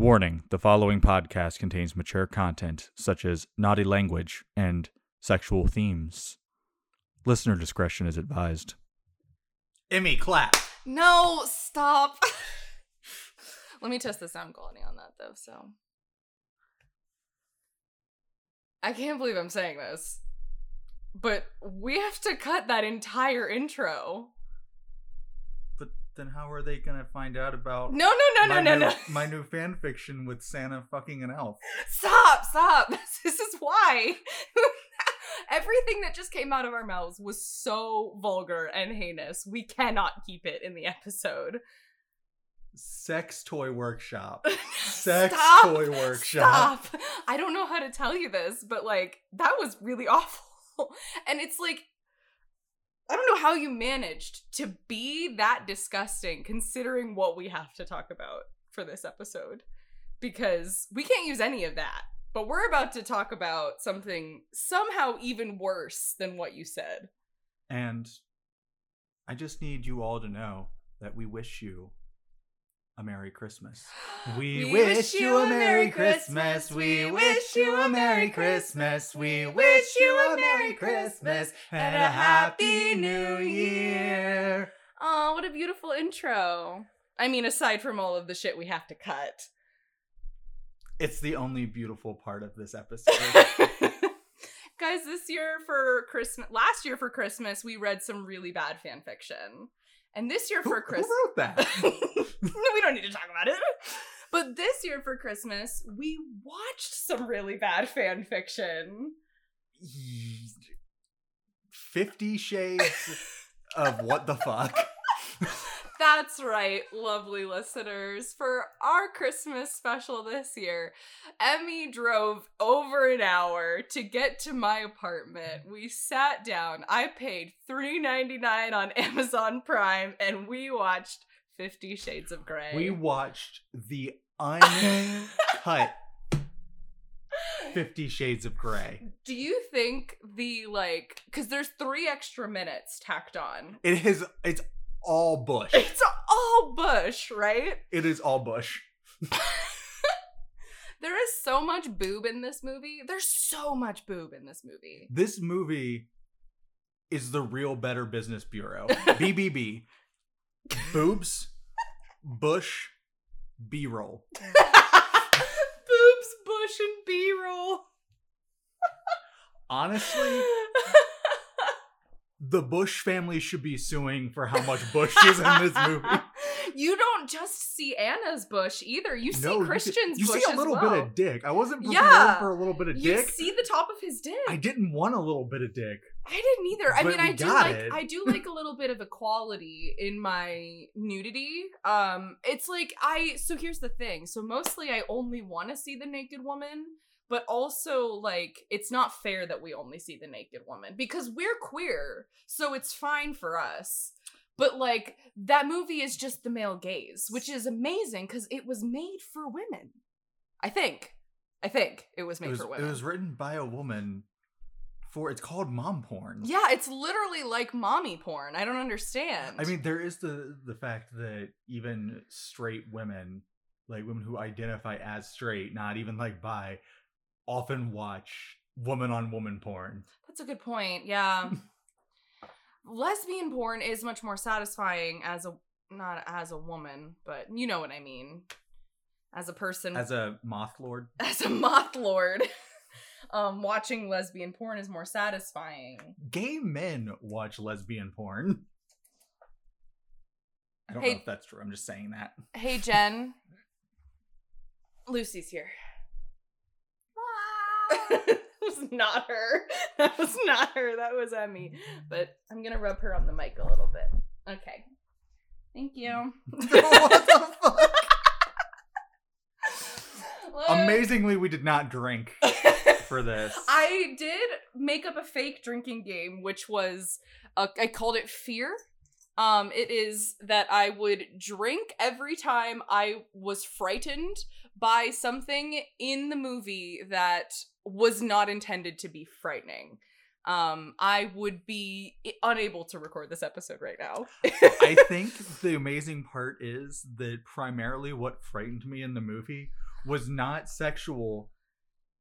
Warning, the following podcast contains mature content, such as naughty language and sexual themes. Listener discretion is advised. Emmy, clap. No, stop. Let me test the sound quality on that, though, so. I can't believe I'm saying this, but we have to cut that entire intro. Then how are they gonna find out about my new fan fiction with Santa fucking an elf? Stop. This is why everything that just came out of our mouths was so vulgar and heinous. We cannot keep it in the episode. Sex toy workshop. Sex stop, toy workshop. Stop. I don't know how to tell you this, but like that was really awful, and it's like. I don't know how you managed to be that disgusting considering what we have to talk about for this episode, because we can't use any of that, but we're about to talk about something somehow even worse than what you said. And I just need you all to know that we wish you a Merry Christmas. We wish you a Merry Christmas. We wish you a Merry Christmas. We wish you a Merry Christmas and a Happy New Year. Aw, what a beautiful intro. I mean, aside from all of the shit we have to cut. It's the only beautiful part of this episode. Guys, last year for Christmas, we read some really bad fan fiction. And this year for Christmas... Who wrote that? No, we don't need to talk about it. But this year for Christmas, we watched some really bad fan fiction. 50 Shades of What the Fuck. That's right, lovely listeners. For our Christmas special this year, Emmy drove over an hour to get to my apartment. We sat down. I paid $3.99 on Amazon Prime, and we watched 50 Shades of Grey. We watched the uncut 50 Shades of Grey. Do you think because there's 3 extra minutes tacked on. It's all Bush. It's all Bush, right? It is all Bush. There is so much boob in this movie. There's so much boob in this movie. This movie is the real Better Business Bureau. BBB. Boobs, Bush, B-roll. Boobs, Bush, and B-roll. Honestly... The Bush family should be suing for how much Bush is in this movie. You don't just see Anna's Bush either. You see Christian's Bush as well. You see a little bit of dick. I wasn't prepared for a little bit of dick. You see the top of his dick. I didn't want a little bit of dick. I didn't either. I mean, I do like a little bit of equality in my nudity. So here's the thing. So mostly I only want to see the naked woman. But also, it's not fair that we only see the naked woman because we're queer, so it's fine for us. But, that movie is just the male gaze, which is amazing because it was made for women. I think it was made for women. It was written by a woman it's called mom porn. Yeah, it's literally like mommy porn. I don't understand. I mean, there is the fact that even straight women, women who identify as straight, not even bi, often watch woman-on-woman porn. That's a good point, yeah. Lesbian porn is much more satisfying not as a woman, but you know what I mean. As a person. As a moth lord. As a moth lord. Watching lesbian porn is more satisfying. Gay men watch lesbian porn. I don't know if that's true. I'm just saying that. Hey, Jen. Lucy's here. It was not her. That was not her. That was Emmy. But I'm going to rub her on the mic a little bit. Okay. Thank you. What the fuck? Amazingly, we did not drink for this. I did make up a fake drinking game, which was, I called it Fear. It is that I would drink every time I was frightened by something in the movie that was not intended to be frightening. I would be unable to record this episode right now. I think the amazing part is that primarily what frightened me in the movie was not sexual.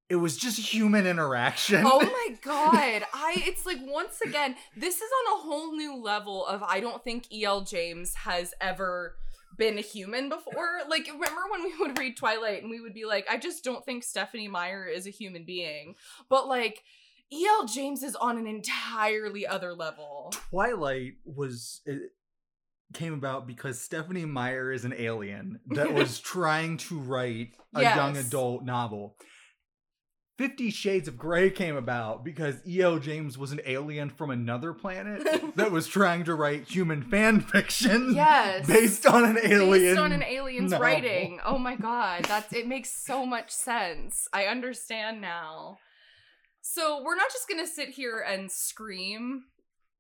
It was just human interaction. Oh my God. It's like, once again, this is on a whole new level of, I don't think E.L. James has ever been a human before. Like, remember when we would read Twilight and we would be like, I just don't think Stephenie Meyer is a human being. But like, E.L. James is on an entirely other level. Twilight came about because Stephenie Meyer is an alien that was trying to write a young adult novel. 50 Shades of Grey came about because E.L. James was an alien from another planet that was trying to write human fan fiction. Yes. Based on an alien's novel. Writing. Oh my God. It makes so much sense. I understand now. So we're not just going to sit here and scream.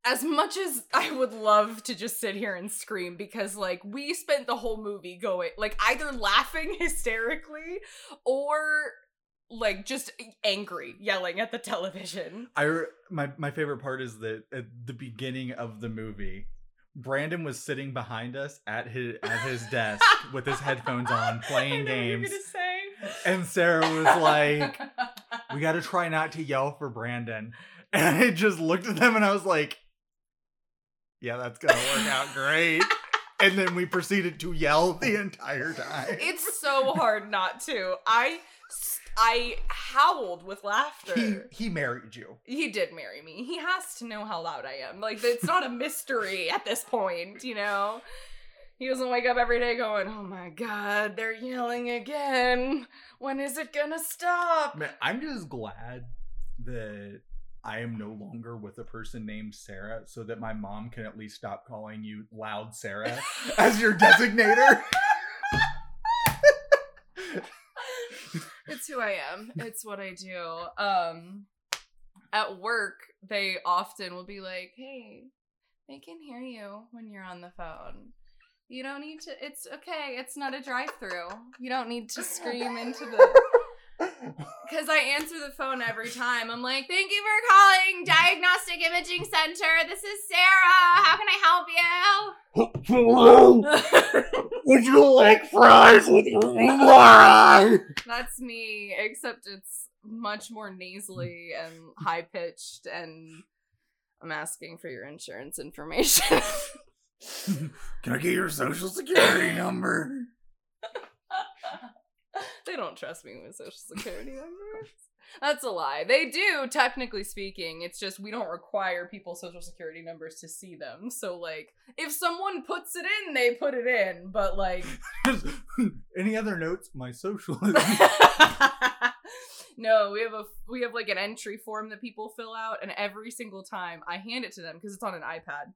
As much as I would love to just sit here and scream, because like, we spent the whole movie going like either laughing hysterically or like just angry, yelling at the television. My favorite part is that at the beginning of the movie, Brandon was sitting behind us at his desk with his headphones on, playing games. And Sarah was like, "We got to try not to yell for Brandon." And I just looked at them and I was like, "Yeah, that's gonna work out great." And then we proceeded to yell the entire time. It's so hard not to. I howled with laughter. He married you. He did marry me. He has to know how loud I am. Like, it's not a mystery at this point, you know? He doesn't wake up every day going, "Oh my God, they're yelling again. When is it gonna stop?" Man, I'm just glad that I am no longer with a person named Sarah, so that my mom can at least stop calling you Loud Sarah as your designator. It's who I am. It's what I do. At work, they often will be like, "Hey, they can hear you when you're on the phone. You don't need to. It's okay. It's not a drive-through. You don't need to scream into the..." Because I answer the phone every time. I'm like, "Thank you for calling Diagnostic Imaging Center. This is Sarah. How can I help you?" "Hello. Would you like fries with your fry?" That's me, except it's much more nasally and high-pitched, and I'm asking for your insurance information. "Can I get your social security number?" They don't trust me with social security numbers. That's a lie. They do, technically speaking. It's just we don't require people's social security numbers to see them. So, like, if someone puts it in, they put it in. But, like... "Any other notes? My social..." No, we have like an entry form that people fill out. And every single time I hand it to them, because it's on an iPad.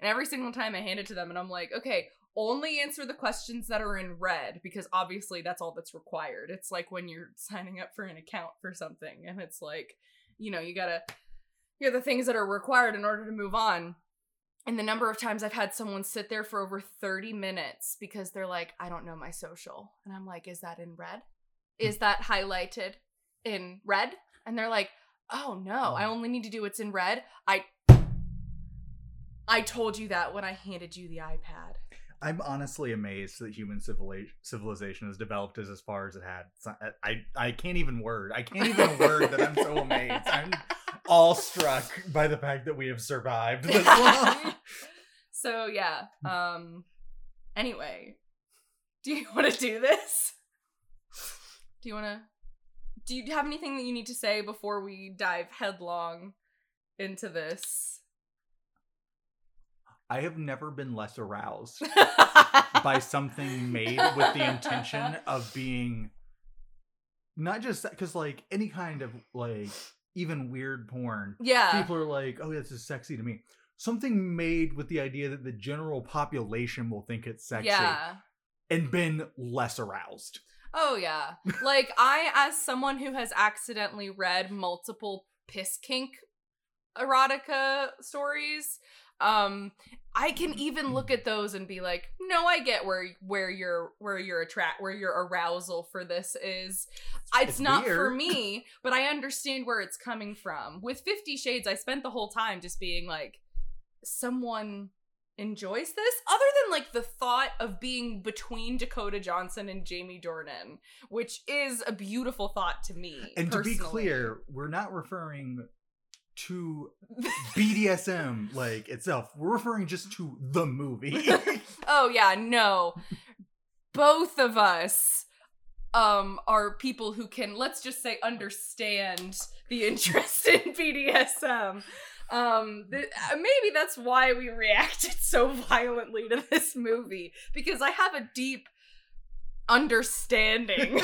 And every single time I hand it to them and I'm like, "Okay... only answer the questions that are in red," because obviously that's all that's required. It's like when you're signing up for an account for something, and it's like, you know, you got the things that are required in order to move on. And the number of times I've had someone sit there for over 30 minutes because they're like, "I don't know my social." And I'm like, "Is that in red? Is that highlighted in red?" And they're like, "Oh no, I only need to do what's in red. I told you that when I handed you the iPad." I'm honestly amazed that human civilization has developed as far as it had. I can't even word. I can't even word that I'm so amazed. I'm awestruck by the fact that we have survived this long. So, yeah. Anyway, do you want to do this? Do you have anything that you need to say before we dive headlong into this? I have never been less aroused by something made with the intention of being not just because, like, any kind of, like, even weird porn. Yeah. People are like, "Oh, yeah, this is sexy to me." Something made with the idea that the general population will think it's sexy. Yeah. And been less aroused. Oh, yeah. Like, I, as someone who has accidentally read multiple piss kink erotica stories... I can even look at those and be like, "No, I get where your arousal for this is. It's not weird for me, but I understand where it's coming from." With 50 Shades, I spent the whole time just being like, someone enjoys this, other than like the thought of being between Dakota Johnson and Jamie Dornan, which is a beautiful thought to me. And personally. To be clear, we're not referring to BDSM like itself. We're referring just to the movie. Oh yeah, no. Both of us are people who can, let's just say, understand the interest in BDSM. Maybe that's why we reacted so violently to this movie, because I have a deep understanding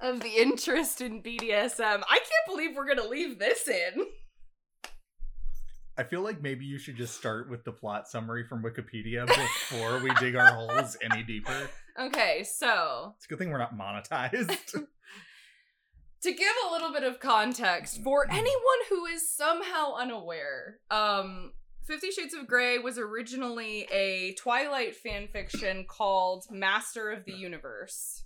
of the interest in BDSM. I can't believe we're gonna leave this in. I feel like maybe you should just start with the plot summary from Wikipedia before we dig our holes any deeper. Okay, so... It's a good thing we're not monetized. To give a little bit of context, for anyone who is somehow unaware, 50 Shades of Grey was originally a Twilight fanfiction called Master of the Universe,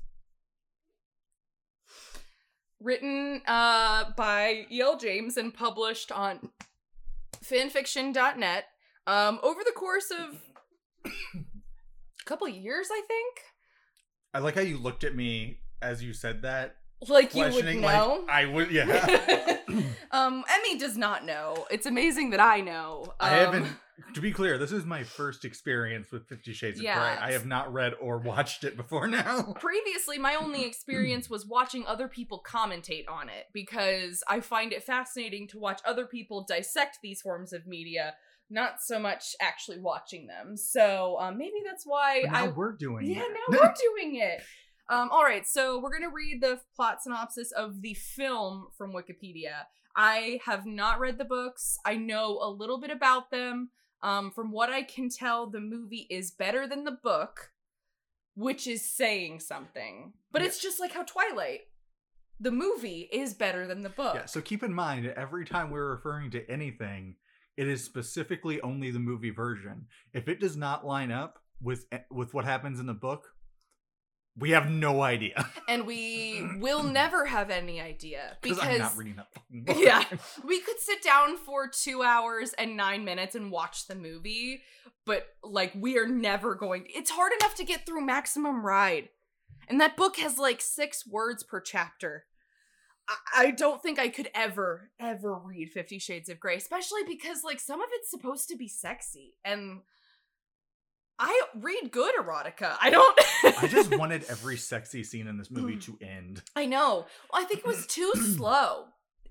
written by E.L. James and published on fanfiction.net over the course of a couple years, I think. I like how you looked at me as you said that. Like you would know. Like I would, yeah. Emmy does not know. It's amazing that I know. I haven't, to be clear, this is my first experience with 50 Shades of Grey. I have not read or watched it before now. Previously, my only experience was watching other people commentate on it, because I find it fascinating to watch other people dissect these forms of media, not so much actually watching them. So maybe that's why now we're doing it. All right, so we're going to read the plot synopsis of the film from Wikipedia. I have not read the books. I know a little bit about them. From what I can tell, the movie is better than the book, which is saying something. But it's just like how Twilight, the movie, is better than the book. Yeah, so keep in mind, every time we're referring to anything, it is specifically only the movie version. If it does not line up with what happens in the book, we have no idea. And we will never have any idea. Because I'm not reading that fucking book. Yeah. We could sit down for 2 hours and 9 minutes and watch the movie. But, like, we are never going... It's hard enough to get through Maximum Ride. And that book has, like, 6 words per chapter. I don't think I could ever, ever read 50 Shades of Grey. Especially because, like, some of it's supposed to be sexy. And... I read good erotica. I don't... I just wanted every sexy scene in this movie to end. I know. I think it was too slow.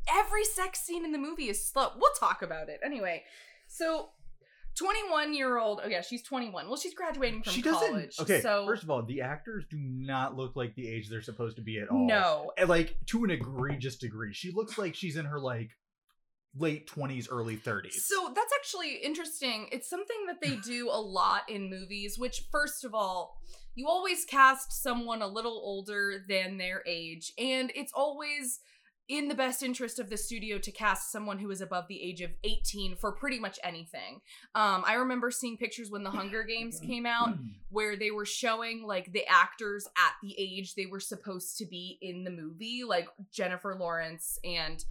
Every sex scene in the movie is slow. We'll talk about it. Anyway, so 21-year-old... Oh, yeah, she's 21. Well, she's graduating from college. Okay, so... First of all, the actors do not look like the age they're supposed to be at all. No. And, like, to an egregious degree. She looks like she's in her, like... late 20s, early 30s. So that's actually interesting. It's something that they do a lot in movies, which, first of all, you always cast someone a little older than their age, and it's always in the best interest of the studio to cast someone who is above the age of 18 for pretty much anything. I remember seeing pictures when The Hunger Games came out where they were showing like the actors at the age they were supposed to be in the movie, like Jennifer Lawrence and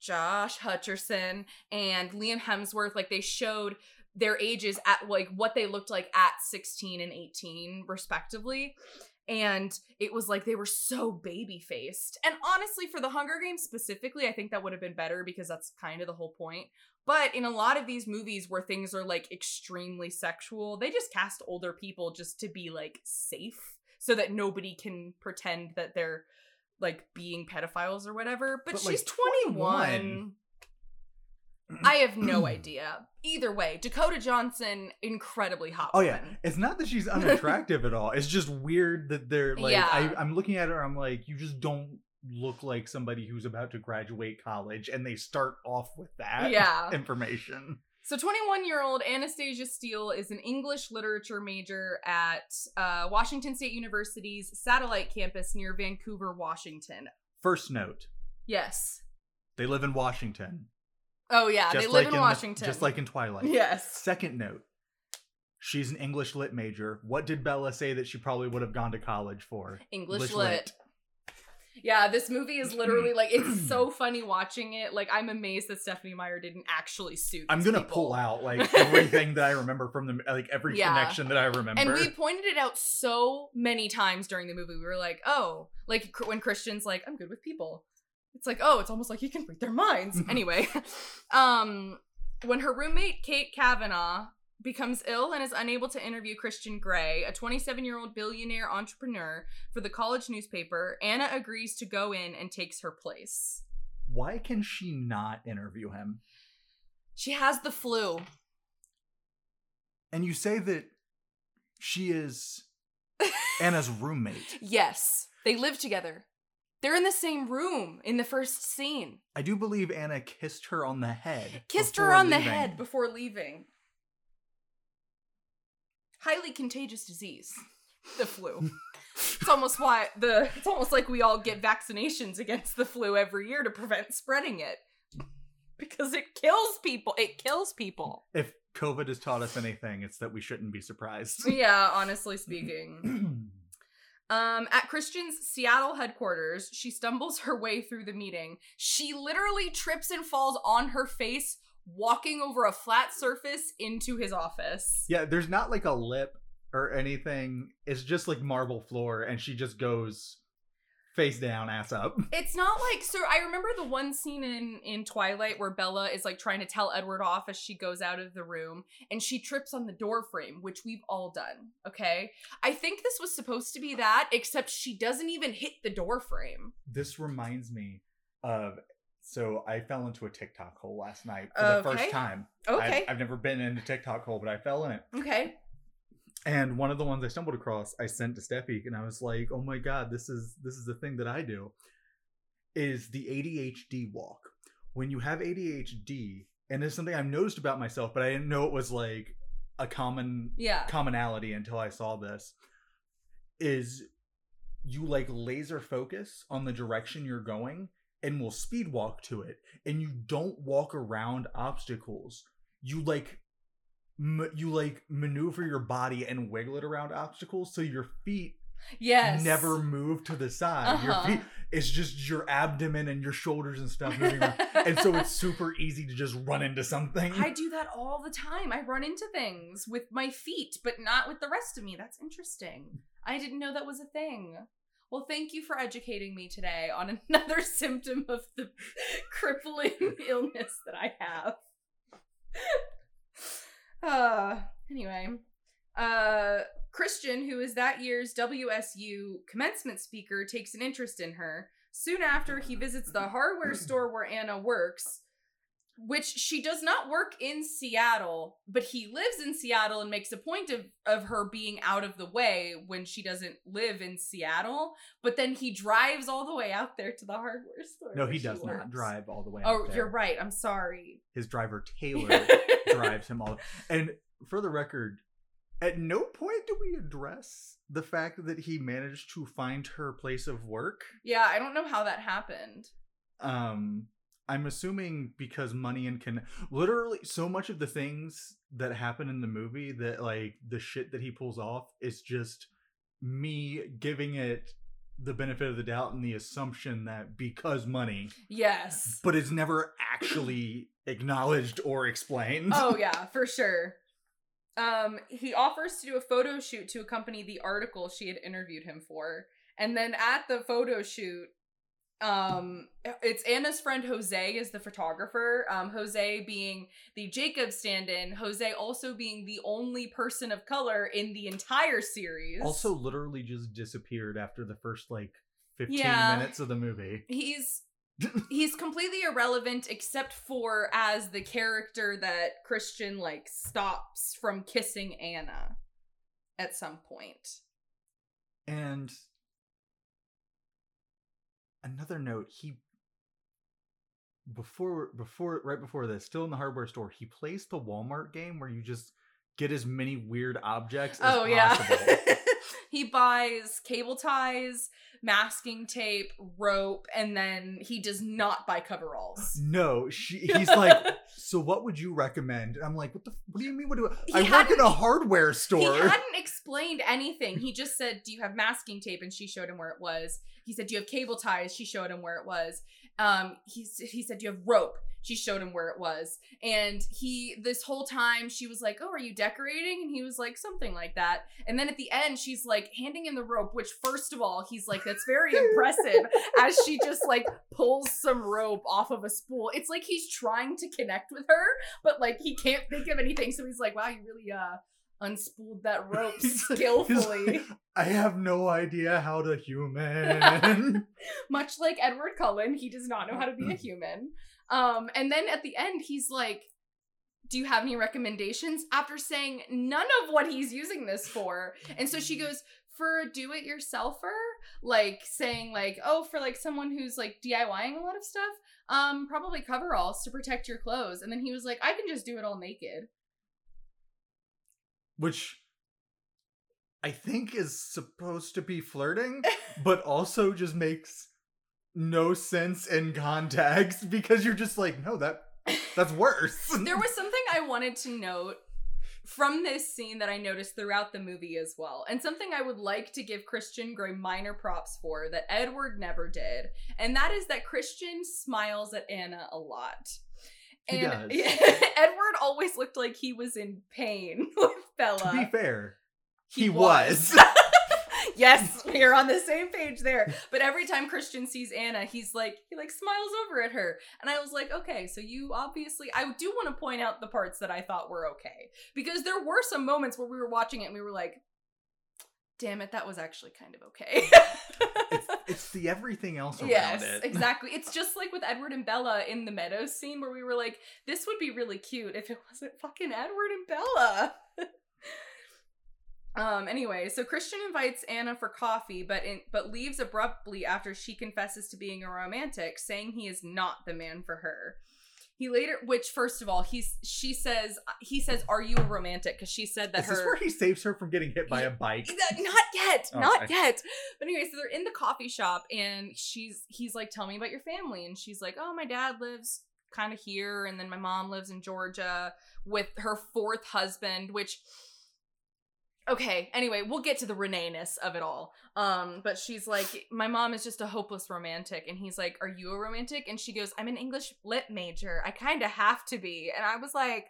Josh Hutcherson and Liam Hemsworth, like they showed their ages at like what they looked like at 16 and 18 respectively. And it was like they were so baby-faced. And honestly, for The Hunger Games specifically, I think that would have been better because that's kind of the whole point. But in a lot of these movies where things are like extremely sexual, they just cast older people just to be like safe so that nobody can pretend that they're like being pedophiles or whatever, but she's like 21. I have no idea. Either way, Dakota Johnson, incredibly hot. Oh woman. Yeah, it's not that she's unattractive at all. It's just weird that they're like. Yeah. I'm looking at her. I'm like, you just don't look like somebody who's about to graduate college, and they start off with that information. So 21-year-old Anastasia Steele is an English literature major at Washington State University's satellite campus near Vancouver, Washington. First note. Yes. They live in Washington. Oh, yeah. They live in Washington. Just like in Twilight. Yes. Second note. She's an English lit major. What did Bella say that she probably would have gone to college for? English lit. Yeah, this movie is literally like, it's so funny watching it. Like, I'm amazed that Stephenie Meyer didn't actually sue these I'm gonna people. Pull out like everything that I remember from the like every connection that I remember. And we pointed it out so many times during the movie. We were like, oh, like when Christian's like, I'm good with people. It's like, oh, it's almost like he can read their minds. Anyway, when her roommate Kate Cavanaugh becomes ill and is unable to interview Christian Grey, a 27-year-old billionaire entrepreneur, for the college newspaper, Anna agrees to go in and takes her place. Why can she not interview him? She has the flu. And you say that she is Anna's roommate. Yes. They live together. They're in the same room in the first scene. I do believe Anna kissed her on the head. Kissed her on the head before leaving. Highly contagious disease, the flu. It's almost like we all get vaccinations against the flu every year to prevent spreading it, because it kills people. If COVID has taught us anything, it's that we shouldn't be surprised. Yeah, honestly speaking. At Christian's Seattle headquarters, she stumbles her way through the meeting. She literally trips and falls on her face, walking over a flat surface into his office. Yeah, there's not like a lip or anything. It's just like marble floor, and she just goes face down, ass up. It's not like, so I remember the one scene in Twilight where Bella is like trying to tell Edward off as she goes out of the room, and she trips on the door frame, which we've all done, okay? I think this was supposed to be that, except she doesn't even hit the door frame. This reminds me of... So I fell into a TikTok hole last night for the first time. Okay. I've never been in a TikTok hole, but I fell in it. Okay. And one of the ones I stumbled across, I sent to Steffi, and I was like, oh my God, this is the thing that I do, is the ADHD walk. When you have ADHD, and it's something I've noticed about myself, but I didn't know it was like a commonality until I saw this, is you like laser focus on the direction you're going and will speed walk to it, and you don't walk around obstacles. You maneuver your body and wiggle it around obstacles, so your feet never move to the side. Your feet, it's just your abdomen and your shoulders and stuff moving around. And so it's super easy to just run into something. I do that all the time. I run into things with my feet, but not with the rest of me. That's interesting. I didn't know that was a thing. Well, thank you for educating me today on another symptom of the crippling illness that I have. Anyway, Christian, who is that year's WSU commencement speaker, takes an interest in her. Soon after, he visits the hardware store where Anna works, which she does not work in Seattle, but he lives in Seattle and makes a point of her being out of the way when she doesn't live in Seattle. But then he drives all the way out there to the hardware store. No, he does not drive all the way out there. Oh, you're right. I'm sorry. His driver, Taylor, drives him all. And for the record, at no point do we address the fact that he managed to find her place of work. Yeah, I don't know how that happened. I'm assuming because money and literally so much of the things that happen in the movie, that like the shit that he pulls off is just me giving it the benefit of the doubt and the assumption that because money. Yes. But it's never actually acknowledged or explained. Oh yeah, for sure. He offers to do a photo shoot to accompany the article she had interviewed him for. And then at the photo shoot, it's Anna's friend Jose is the photographer. Jose being the Jacob stand-in. Jose also being the only person of color in the entire series. Also literally just disappeared after the first like 15 minutes of the movie. He's completely irrelevant except for as the character that Christian like stops from kissing Anna at some point. And another note, he, right before this, still in the hardware store, he plays the Walmart game where you just get as many weird objects as possible. He buys cable ties, masking tape, rope, and then he does not buy coveralls. No, he's like, so what would you recommend? And I'm like, what do you mean? I work at a hardware store. He hadn't explained anything. He just said, do you have masking tape? And she showed him where it was. He said, do you have cable ties? She showed him where it was. He said, do you have rope? She showed him where it was. And this whole time, she was like, oh, are you decorating? And he was like, something like that. And then at the end, she's like handing him the rope, which first of all, he's like, that's very impressive, as she just like pulls some rope off of a spool. It's like he's trying to connect with her, but like he can't think of anything. So he's like, wow, you really unspooled that rope skillfully. Like, I have no idea how to human. Much like Edward Cullen, he does not know how to be a human. And then at the end, he's like, do you have any recommendations? After saying none of what he's using this for. And so she goes, for a do-it-yourselfer, like saying like, oh, for like someone who's like DIYing a lot of stuff, probably coveralls to protect your clothes. And then he was like, I can just do it all naked. Which I think is supposed to be flirting, but also just makes no sense in context, because you're just like, no, that's worse. There was something I wanted to note from this scene that I noticed throughout the movie as well, and something I would like to give Christian Grey minor props for that Edward never did, and that is that Christian smiles at Anna a lot. And he does. Edward always looked like he was in pain with Bella. To be fair, he was. Yes, we are on the same page there. But every time Christian sees Anna, he smiles over at her. And I was like, okay, so you obviously, I do want to point out the parts that I thought were okay. Because there were some moments where we were watching it and we were like, damn it, that was actually kind of okay. It's the everything else around it. Yes, exactly. It's just like with Edward and Bella in the Meadows scene where we were like, this would be really cute if it wasn't fucking Edward and Bella. Anyway, so Christian invites Anna for coffee, but leaves abruptly after she confesses to being a romantic, saying he is not the man for her. He later, which first of all, he says, "Are you a romantic?" Because she said that. Is this where he saves her from getting hit by a bike? Not yet, not yet. But anyway, so they're in the coffee shop, and he's like, "Tell me about your family," and she's like, "Oh, my dad lives kind of here, and then my mom lives in Georgia with her fourth husband," which. Okay, anyway, we'll get to the Renee-ness of it all. But she's like, my mom is just a hopeless romantic. And he's like, are you a romantic? And she goes, I'm an English lit major. I kind of have to be. And I was like,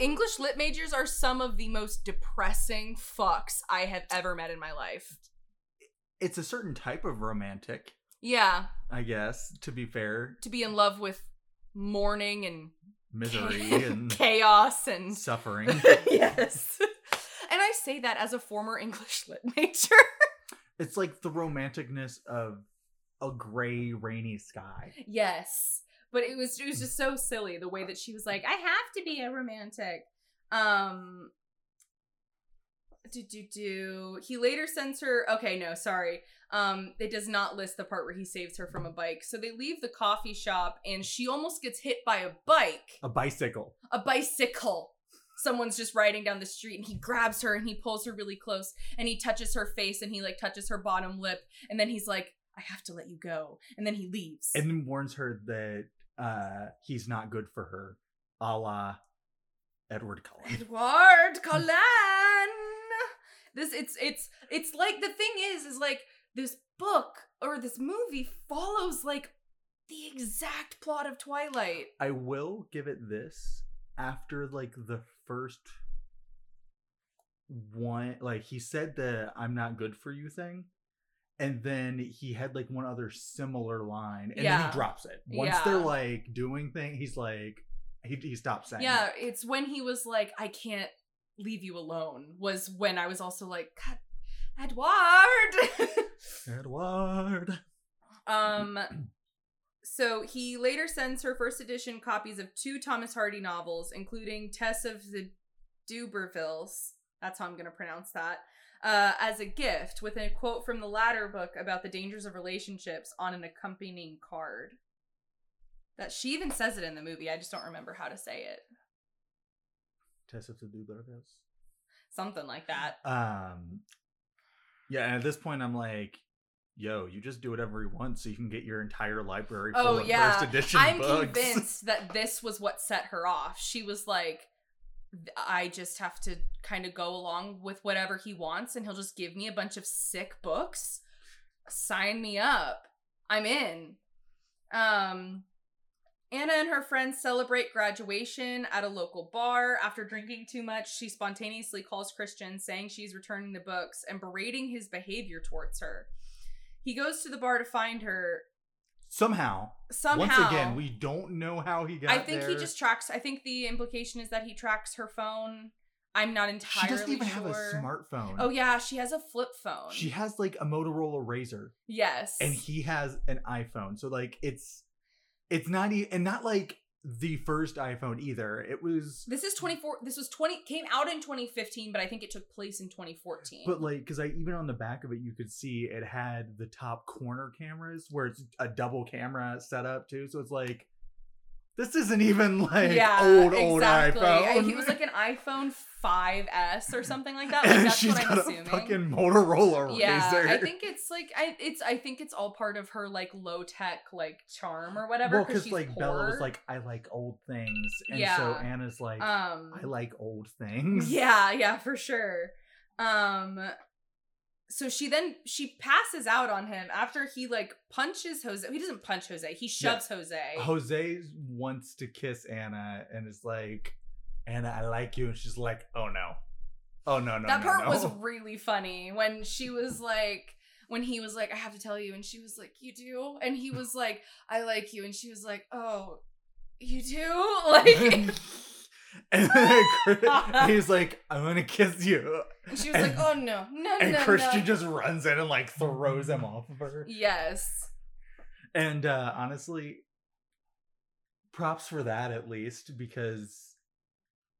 English lit majors are some of the most depressing fucks I have ever met in my life. It's a certain type of romantic. Yeah. I guess, to be fair. To be in love with mourning and misery and chaos and suffering. Yes. And I say that as a former English lit major. It's like the romanticness of a gray, rainy sky. Yes. But it was just so silly the way that she was like, I have to be a romantic. He later sends her. Okay, no, sorry. It does not list the part where he saves her from a bike. So they leave the coffee shop, and she almost gets hit by a bike. A bicycle. A bicycle. Someone's just riding down the street, and he grabs her, and he pulls her really close, and he touches her face, and he like touches her bottom lip, and then he's like, "I have to let you go," and then he leaves, and then warns her that he's not good for her, a la Edward Cullen. Edward Cullen. This it's like the thing is like this book or this movie follows like the exact plot of Twilight. I will give it this, after like the first one, like he said the I'm not good for you thing, and then he had like one other similar line, and then he drops it. Once they're like doing thing, he's like he stops saying. Yeah, it's when he was like, I can't leave you alone, was when I was also like, God, Edward. So he later sends her first edition copies of 2 Thomas Hardy novels, including Tess of the D'Urbervilles, that's how I'm going to pronounce that, as a gift, with a quote from the latter book about the dangers of relationships on an accompanying card. That she even says it in the movie, I just don't remember how to say it. Tess of the D'Urbervilles. Something like that. Yeah, at this point I'm like, yo, you just do whatever you want so you can get your entire library full of first edition books. I'm convinced that this was what set her off. She was like, I just have to kind of go along with whatever he wants and he'll just give me a bunch of sick books. Sign me up. I'm in. Anna and her friends celebrate graduation at a local bar. After drinking too much, she spontaneously calls Christian, saying she's returning the books and berating his behavior towards her. He goes to the bar to find her. Somehow. Once again, we don't know how he got there. I think he just tracks. I think the implication is that he tracks her phone. I'm not entirely sure. She doesn't even have a smartphone. Oh, yeah. She has a flip phone. She has, like, a Motorola Razr. Yes. And he has an iPhone. So, like, it's not even... And not, like, the first iPhone either. It was... Came out in 2015, but I think it took place in 2014. But, like, because even on the back of it, you could see it had the top corner cameras where it's a double camera setup, too. So it's like, this isn't even, like, old iPhone. He was, like, an iPhone 5S or something like that. Like, and that's what I'm assuming. She's got a fucking Motorola Razr. I think it's, like, I think it's all part of her, like, low-tech, like, charm or whatever. Well, because, like, poor. Bella was like, I like old things. And so Anna's like, I like old things. Yeah, for sure. So she passes out on him after he, like, punches Jose. He doesn't punch Jose. He shoves Jose. Jose wants to kiss Anna and is like, Anna, I like you. And she's like, oh, no. Oh, no, no, That part was really funny when she was like, when he was like, I have to tell you. And she was like, you do? And he was like, I like you. And she was like, oh, you do? Like... And then he's like, I'm gonna kiss you. And she was like, oh no, no, and no. And Christian just runs in and, like, throws him off of her. Yes. And honestly, props for that, at least, because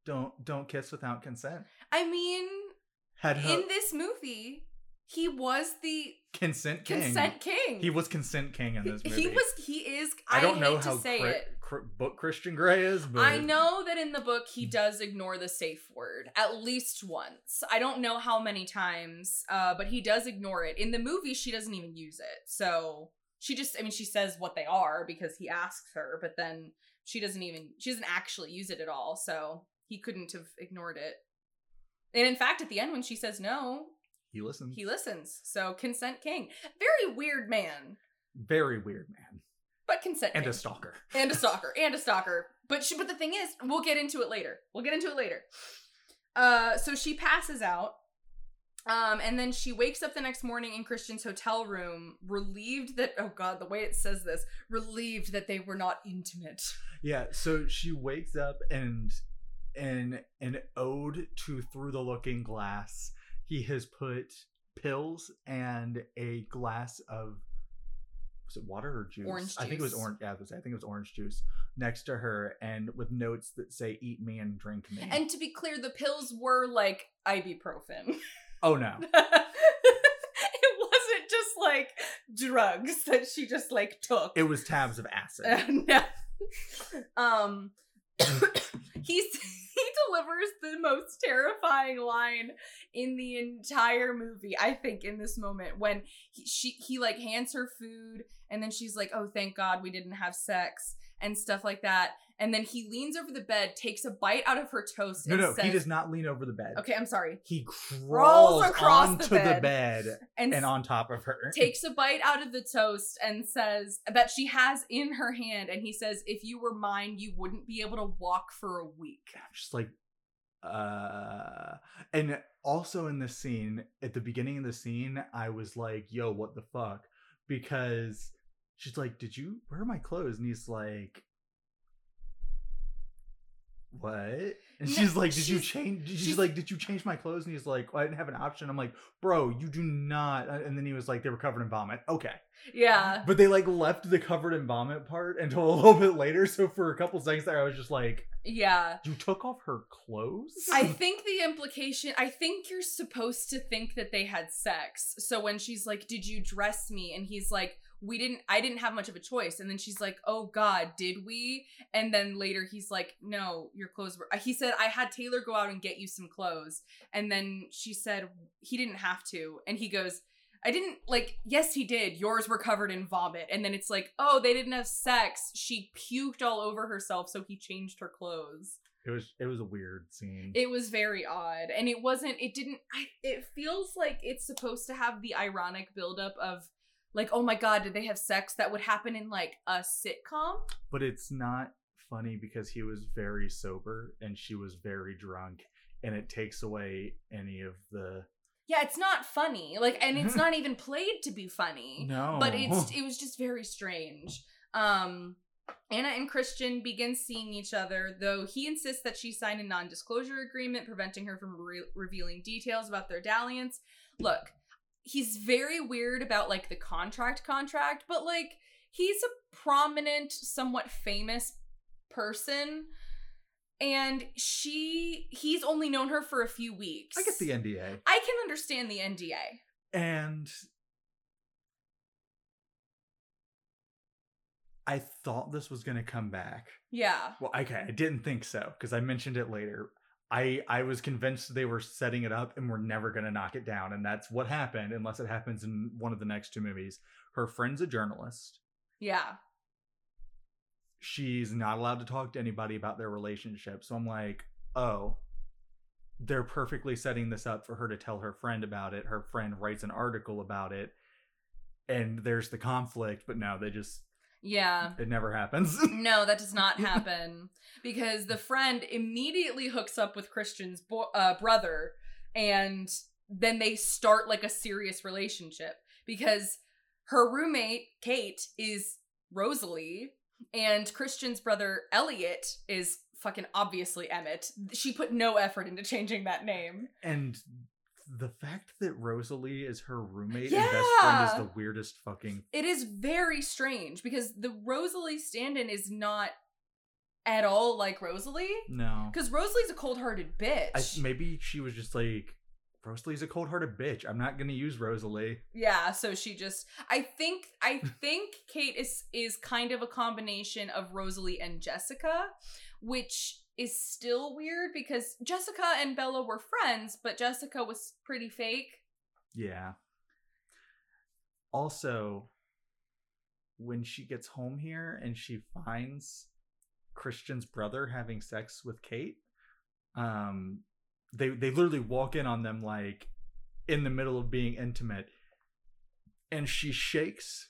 don't kiss without consent. I mean, in this movie, he was the consent king. He was consent king in this movie. He is. I don't know how to say it. Book Christian Grey is, but I know that in the book he does ignore the safe word at least once. I don't know how many times, but he does ignore it. In the movie, she doesn't even use it. So she says what they are because he asks her, but then she doesn't actually use it at all. So he couldn't have ignored it. And in fact, at the end, when she says no, he listens. So consent king, very weird man. But consent. And a stalker. But the thing is, we'll get into it later. So she passes out. And then she wakes up the next morning in Christian's hotel room, relieved that they were not intimate. Yeah, so she wakes up and in an ode to Through the Looking Glass, he has put pills and a glass of... Was it water or juice? Orange juice. I think it was orange. Yeah, I think it was orange juice next to her, and with notes that say "eat me and drink me." And to be clear, the pills were like ibuprofen. Oh no! It wasn't just like drugs that she just like took. It was tabs of acid. No. He delivers the most terrifying line in the entire movie, I think, in this moment when he like hands her food and then she's like, oh, thank God we didn't have sex and stuff like that. And then he leans over the bed, takes a bite out of her toast. No, he does not lean over the bed. Okay, I'm sorry. He crawls across onto the bed and on top of her. Takes a bite out of the toast and says that she has in her hand. And he says, if you were mine, you wouldn't be able to walk for a week. I'm just like, and also in this scene, at the beginning of the scene, I was like, yo, what the fuck? Because she's like, where are my clothes? And he's like, what? And she's like, did you change? She's like, did you change my clothes? And he's like, well, I didn't have an option. I'm like, bro, you do not. And then he was like, they were covered in vomit. Okay. Yeah. But they like left the covered in vomit part until a little bit later. So for a couple seconds there, I was just like, yeah. You took off her clothes? I think you're supposed to think that they had sex. So when she's like, did you dress me? And he's like, I didn't have much of a choice. And then she's like, oh God, did we? And then later he's like, no, your clothes were, he said, I had Taylor go out and get you some clothes. And then she said he didn't have to. And he goes, I didn't, like, yes, he did. Yours were covered in vomit. And then it's like, oh, they didn't have sex. She puked all over herself. So he changed her clothes. It was a weird scene. It was very odd. And it feels like it's supposed to have the ironic buildup of, like, oh my God, did they have sex? That would happen in, like, a sitcom. But it's not funny because he was very sober and she was very drunk, and it takes away any of the... Yeah, it's not funny. Like, and it's not even played to be funny. No. But it was just very strange. Anna and Christian begin seeing each other, though he insists that she signed a non-disclosure agreement preventing her from revealing details about their dalliance. Look, he's very weird about, like, the contract, but, like, he's a prominent, somewhat famous person. And he's only known her for a few weeks. I get the NDA. I can understand the NDA. And I thought this was going to come back. Yeah. Well, okay, I didn't think so, because I mentioned it later. I was convinced they were setting it up and we're never going to knock it down. And that's what happened, unless it happens in one of the next two movies. Her friend's a journalist. Yeah. She's not allowed to talk to anybody about their relationship. So I'm like, oh, they're perfectly setting this up for her to tell her friend about it. Her friend writes an article about it, and there's the conflict. But no, they just... Yeah. It never happens. No, that does not happen. Because the friend immediately hooks up with Christian's brother, and then they start, like, a serious relationship. Because her roommate, Kate, is Rosalie, and Christian's brother, Elliot, is fucking obviously Emmett. She put no effort into changing that name. And the fact that Rosalie is her roommate and best friend is the weirdest fucking... It is very strange, because the Rosalie stand-in is not at all like Rosalie. No. Because Rosalie's a cold-hearted bitch. Maybe she was just like, Rosalie's a cold-hearted bitch. I'm not going to use Rosalie. Yeah, so she just... I think Kate is kind of a combination of Rosalie and Jessica, which... is still weird because Jessica and Bella were friends, but Jessica was pretty fake. Yeah. Also, when she gets home here and she finds Christian's brother having sex with Kate, they literally walk in on them, like, in the middle of being intimate, and she shakes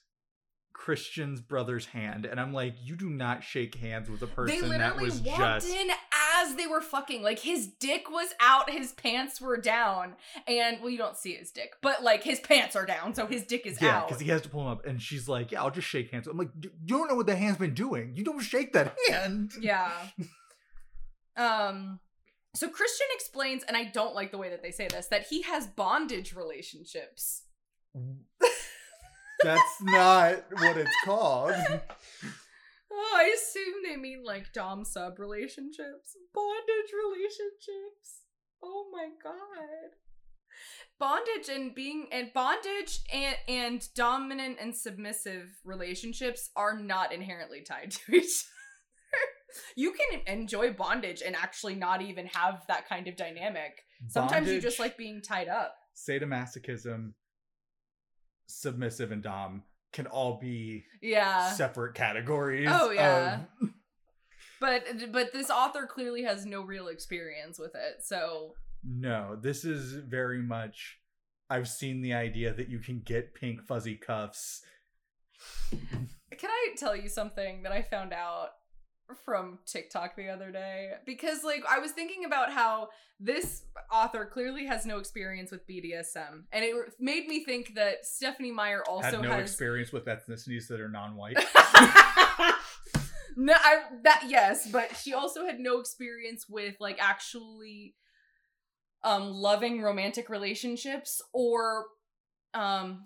Christian's brother's hand, and I'm like, you do not shake hands with a person that was just... They literally walked in as they were fucking. Like, his dick was out, his pants were down, and, well, you don't see his dick, but, like, his pants are down, so his dick is out. Yeah, because he has to pull him up, and she's like, yeah, I'll just shake hands. I'm like, you don't know what the hand's been doing. You don't shake that hand. Yeah. So Christian explains, and I don't like the way that they say this, that he has bondage relationships. That's not what it's called. Oh, I assume they mean, like, dom-sub relationships. Bondage relationships. Oh my God. Bondage and dominant and submissive relationships are not inherently tied to each other. You can enjoy bondage and actually not even have that kind of dynamic. Sometimes you just like being tied up. Sadomasochism, submissive, and dom can all be separate categories. Oh yeah. But this author clearly has no real experience with it, so no, this is very much, I've seen the idea that you can get pink fuzzy cuffs. Can I tell you something that I found out from TikTok the other day? Because, like, I was thinking about how this author clearly has no experience with BDSM, and it made me think that Stephenie Meyer also has no experience with ethnicities that are non-white. But she also had no experience with, like, actually loving romantic relationships or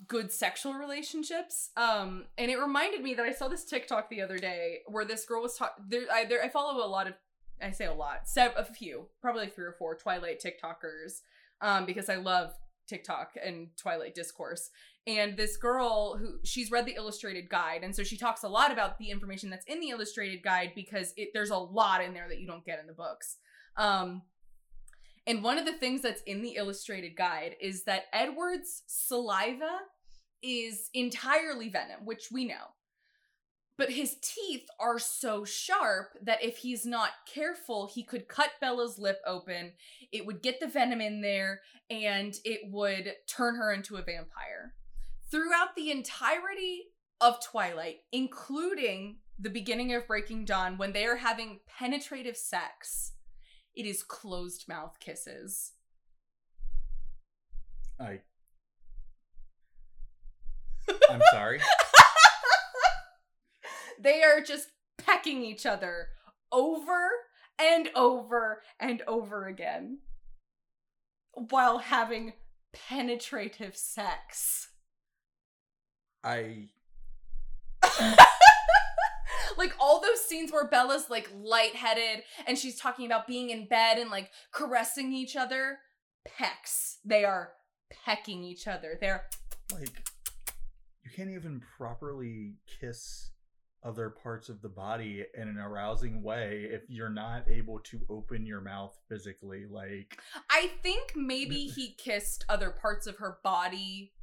good sexual relationships. And it reminded me that I saw this TikTok the other day where this girl was talking. I follow a few, probably 3 or 4 Twilight TikTokers, because I love TikTok and Twilight discourse. And this girl who she's read the illustrated guide. And so she talks a lot about the information that's in the illustrated guide because there's a lot in there that you don't get in the books. And one of the things that's in the illustrated guide is that Edward's saliva is entirely venom, which we know. But his teeth are so sharp that if he's not careful, he could cut Bella's lip open. It would get the venom in there and it would turn her into a vampire. Throughout the entirety of Twilight, including the beginning of Breaking Dawn, when they are having penetrative sex, it is closed mouth kisses. I'm sorry. They are just pecking each other over and over and over again while having penetrative sex. Like, all those scenes where Bella's, like, lightheaded and she's talking about being in bed and, like, caressing each other. Pecks. They are pecking each other. They're... like, you can't even properly kiss other parts of the body in an arousing way if you're not able to open your mouth physically, like... I think maybe he kissed other parts of her body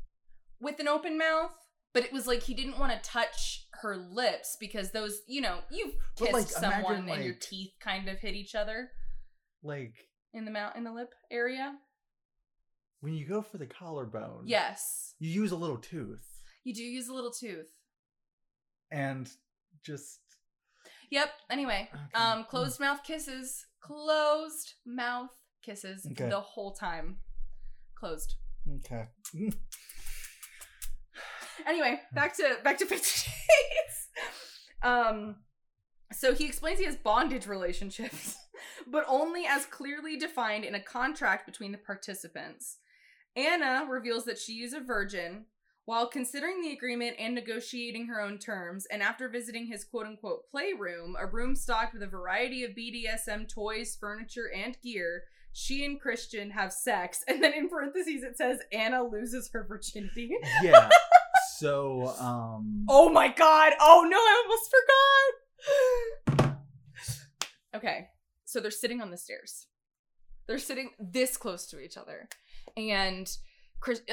with an open mouth, but it was like he didn't want to touch her lips because those, you know, you've kissed someone imagine, and your teeth kind of hit each other. Like... in the lip area. When you go for the collarbone... yes. You use a little tooth. You do use a little tooth. And... just yep. Anyway, okay. Closed mouth kisses. Closed mouth kisses. Okay. The whole time. Closed. Okay. Anyway, back to 50 Shades. So he explains he has bondage relationships, but only as clearly defined in a contract between the participants. Anna reveals that she is a virgin. While considering the agreement and negotiating her own terms, and after visiting his quote-unquote playroom, a room stocked with a variety of BDSM toys, furniture, and gear, she and Christian have sex. And then in parentheses it says, Anna loses her virginity. Yeah. So, oh my god! Oh no, I almost forgot! Okay. So they're sitting on the stairs. They're sitting this close to each other. And...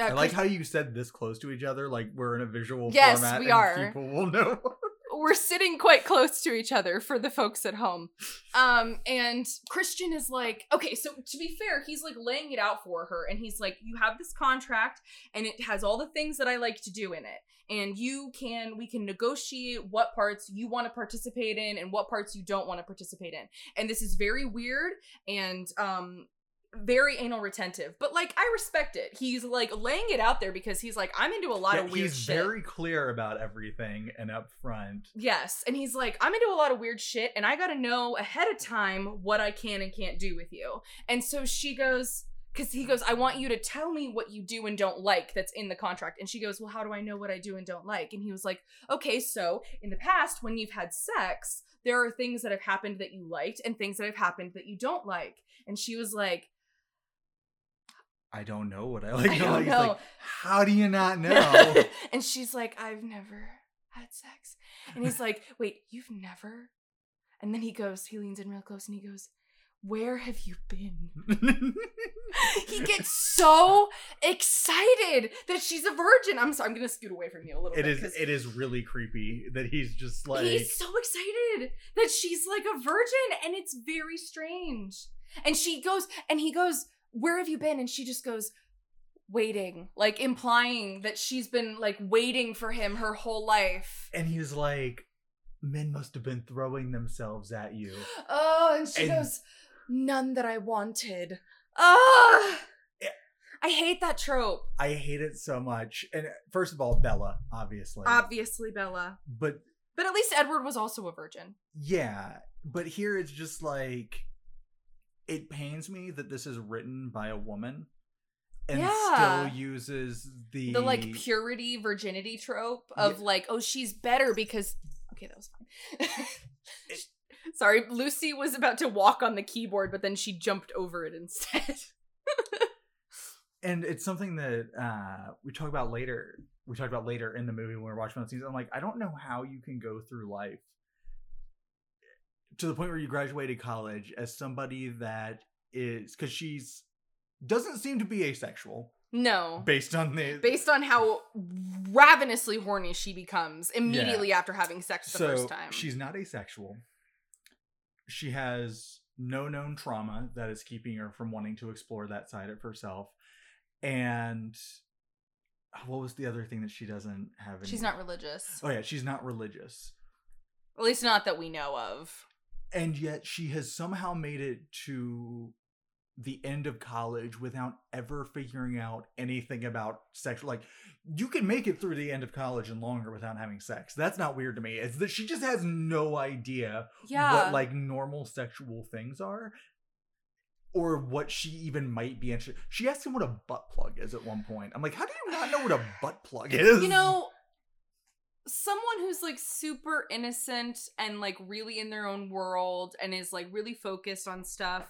I like how you said this close to each other, like we're in a visual format. Yes, we are. And people will know. We're sitting quite close to each other for the folks at home. And Christian is like, okay, so to be fair, he's like laying it out for her. And he's like, you have this contract and it has all the things that I like to do in it. And we can negotiate what parts you want to participate in and what parts you don't want to participate in. And this is very weird. And, very anal retentive, but like I respect it. He's like laying it out there because he's like, I'm into a lot of weird shit. He's very clear about everything and upfront. Yes, and he's like, I'm into a lot of weird shit and I gotta know ahead of time what I can and can't do with you. And so he goes, I want you to tell me what you do and don't like that's in the contract. And she goes, well, how do I know what I do and don't like? And he was like, okay, so in the past when you've had sex, there are things that have happened that you liked and things that have happened that you don't like. And she was like, I don't know what I like. I don't know. Like, how do you not know? And she's like, I've never had sex. And he's like, wait, you've never? And then he leans in real close and he goes, where have you been? He gets so excited that she's a virgin. I'm sorry, I'm going to scoot away from you a little bit. It is really creepy that he's just like... he's so excited that she's like a virgin and it's very strange. And he goes, where have you been? And she just goes, waiting, like implying that she's been like waiting for him her whole life. And he's like, men must have been throwing themselves at you. Oh, and she goes, none that I wanted. Oh, I hate that trope. I hate it so much. And first of all, Bella, obviously. Obviously, Bella. But at least Edward was also a virgin. Yeah. But here it's just like... it pains me that this is written by a woman and still uses the like purity virginity trope of like, oh, she's better because... okay, that was fine. Sorry, Lucy was about to walk on the keyboard, but then she jumped over it instead. And it's something that we talk about later. We talked about later in the movie when we're watching those scenes. I'm like, I don't know how you can go through life to the point where you graduated college as somebody that is, because she's doesn't seem to be asexual. No. Based on how ravenously horny she becomes immediately after having sex the first time. She's not asexual. She has no known trauma that is keeping her from wanting to explore that side of herself. And what was the other thing that she doesn't have? She's not religious. Oh yeah, she's not religious. At least not that we know of. And yet she has somehow made it to the end of college without ever figuring out anything about sexual. Like, you can make it through the end of college and longer without having sex. That's not weird to me. It's that she just has no idea what like normal sexual things are. Or what she even might be interested. She asked him what a butt plug is at one point. I'm like, how do you not know what a butt plug is? You know, someone who's like super innocent and like really in their own world and is like really focused on stuff.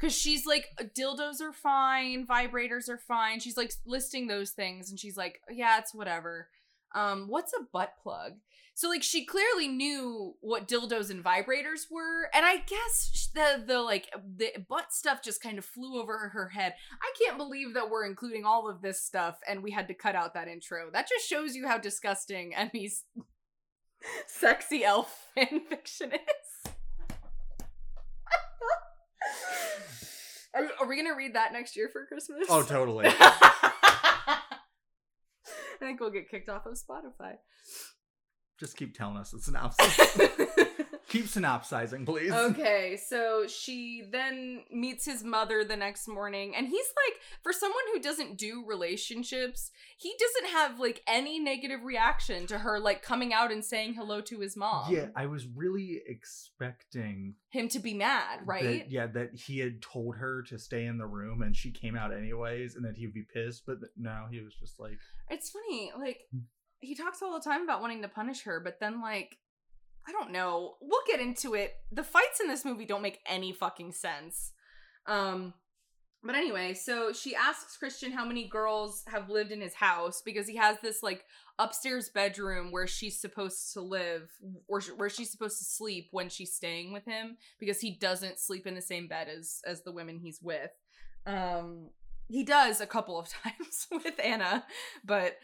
Because she's like, dildos are fine, vibrators are fine. She's like listing those things and she's like, yeah, it's whatever. What's a butt plug? So like she clearly knew what dildos and vibrators were, and I guess the butt stuff just kind of flew over her head. I can't believe that we're including all of this stuff and we had to cut out that intro. That just shows you how disgusting Emmy's sexy elf fanfiction is. Are we gonna read that next year for Christmas? Oh, totally. I think we'll get kicked off of Spotify. Just keep telling us the synopsis. Keep synopsizing, please. Okay, so she then meets his mother the next morning, and he's like, for someone who doesn't do relationships, he doesn't have like any negative reaction to her like coming out and saying hello to his mom. Yeah, I was really expecting him to be mad, right? That he had told her to stay in the room and she came out anyways and that he would be pissed, but no, he was just like... It's funny, like, he talks all the time about wanting to punish her, but then like... I don't know. We'll get into it. The fights in this movie don't make any fucking sense. But anyway, so she asks Christian how many girls have lived in his house because he has this like upstairs bedroom where she's supposed to live or where she's supposed to sleep when she's staying with him because he doesn't sleep in the same bed as the women he's with. He does a couple of times with Anna, but...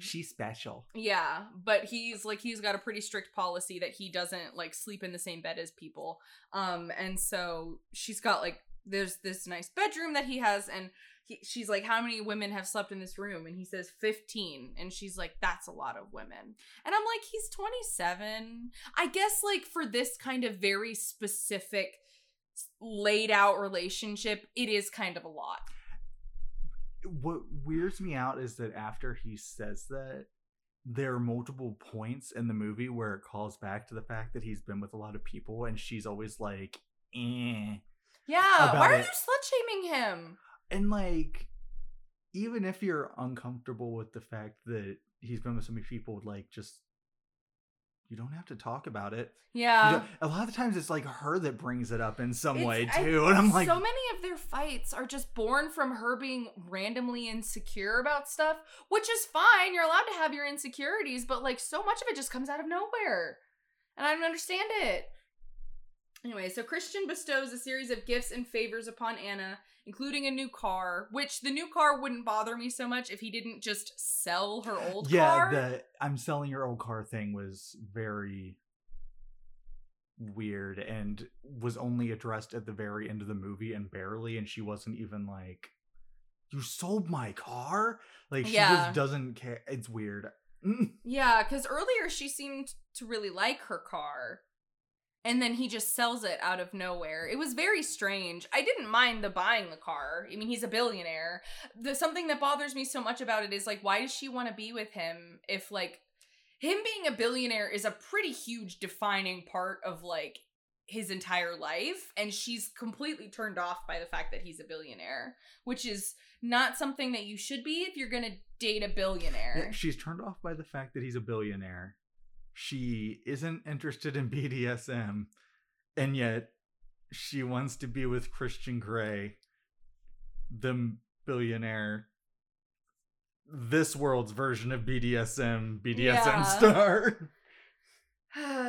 she's special. Yeah, but he's got a pretty strict policy that he doesn't like sleep in the same bed as people. And so she's got like there's this nice bedroom that he has, and she's like, how many women have slept in this room? And he says 15, and she's like, that's a lot of women. And I'm like, he's 27. I guess like for this kind of very specific laid out relationship, it is kind of a lot. What weirds me out is that after he says that, there are multiple points in the movie where it calls back to the fact that he's been with a lot of people, and she's always like, eh. Yeah, why are you slut-shaming him? And like, even if you're uncomfortable with the fact that he's been with so many people, like, just... you don't have to talk about it. Yeah. A lot of the times it's like her that brings it up in some way too. And I'm like, so many of their fights are just born from her being randomly insecure about stuff, which is fine. You're allowed to have your insecurities, but like so much of it just comes out of nowhere. And I don't understand it. Anyway, so Christian bestows a series of gifts and favors upon Anna, including a new car, which the new car wouldn't bother me so much if he didn't just sell her old car. Yeah, the I'm selling your old car thing was very weird and was only addressed at the very end of the movie and barely, and she wasn't even like, you sold my car? Like, she just doesn't care. It's weird. Yeah, because earlier she seemed to really like her car. And then he just sells it out of nowhere. It was very strange. I didn't mind the buying the car. I mean, he's a billionaire. Something that bothers me so much about it is, like, why does she want to be with him if, like, him being a billionaire is a pretty huge defining part of, like, his entire life. And she's completely turned off by the fact that he's a billionaire, which is not something that you should be if you're going to date a billionaire. Yeah, she's turned off by the fact that he's a billionaire. She isn't interested in BDSM, and yet she wants to be with Christian Grey, the billionaire, this world's version of BDSM yeah. star.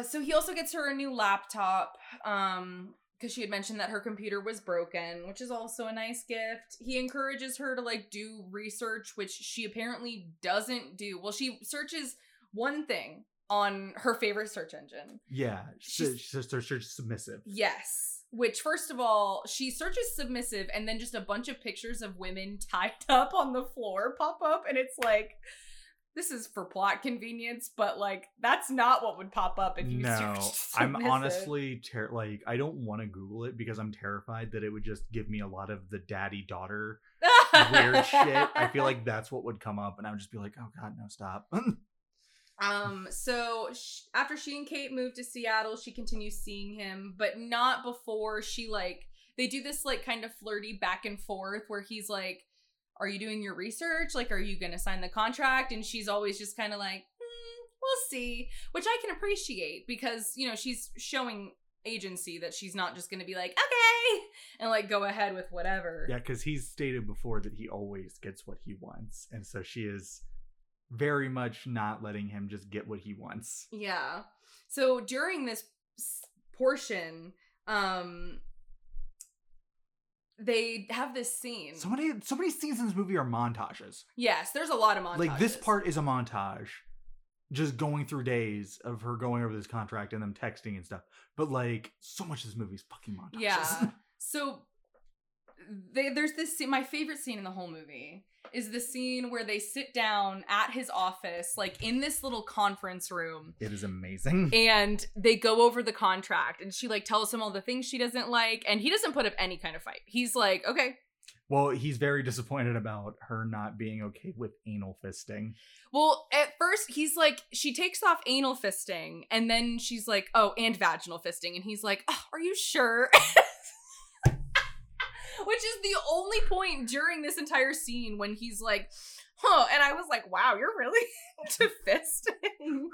So he also gets her a new laptop, because she had mentioned that her computer was broken, which is also a nice gift. He encourages her to, like, do research, which she apparently doesn't do. Well, she searches one thing on her favorite search engine. Yeah, she searches submissive. Yes, which, first of all, she searches submissive, and then just a bunch of pictures of women tied up on the floor pop up, and it's like... This is for plot convenience, but, like, that's not what would pop up if you searched. I'm honestly, I don't want to Google it because I'm terrified that it would just give me a lot of the daddy-daughter weird shit. I feel like that's what would come up, and I would just be like, oh, God, no, stop. So after she and Kate move to Seattle, she continues seeing him, but not before she, like, they do this, like, kind of flirty back and forth where he's, like, are you doing your research? Like, are you going to sign the contract? And she's always just kind of like, we'll see, which I can appreciate because, you know, she's showing agency that she's not just going to be like, okay, and like go ahead with whatever. Yeah, because he's stated before that he always gets what he wants. And so she is very much not letting him just get what he wants. Yeah. So during this portion, they have this scene. So many scenes in this movie are montages. Yes, there's a lot of montages. Like, this part is a montage. Just going through days of her going over this contract and them texting and stuff. But, like, so much of this movie is fucking montages. Yeah. So, there's this scene. My favorite scene in the whole movie is the scene where they sit down at his office, like, in this little conference room. It is amazing. And they go over the contract, and she, like, tells him all the things she doesn't like, and he doesn't put up any kind of fight. He's like, okay. Well, he's very disappointed about her not being okay with anal fisting. Well, at first, he's like, she takes off anal fisting, and then she's like, oh, and vaginal fisting. And he's like, oh, are you sure? Which is the only point during this entire scene when he's like, huh. And I was like, wow, you're really into fisting.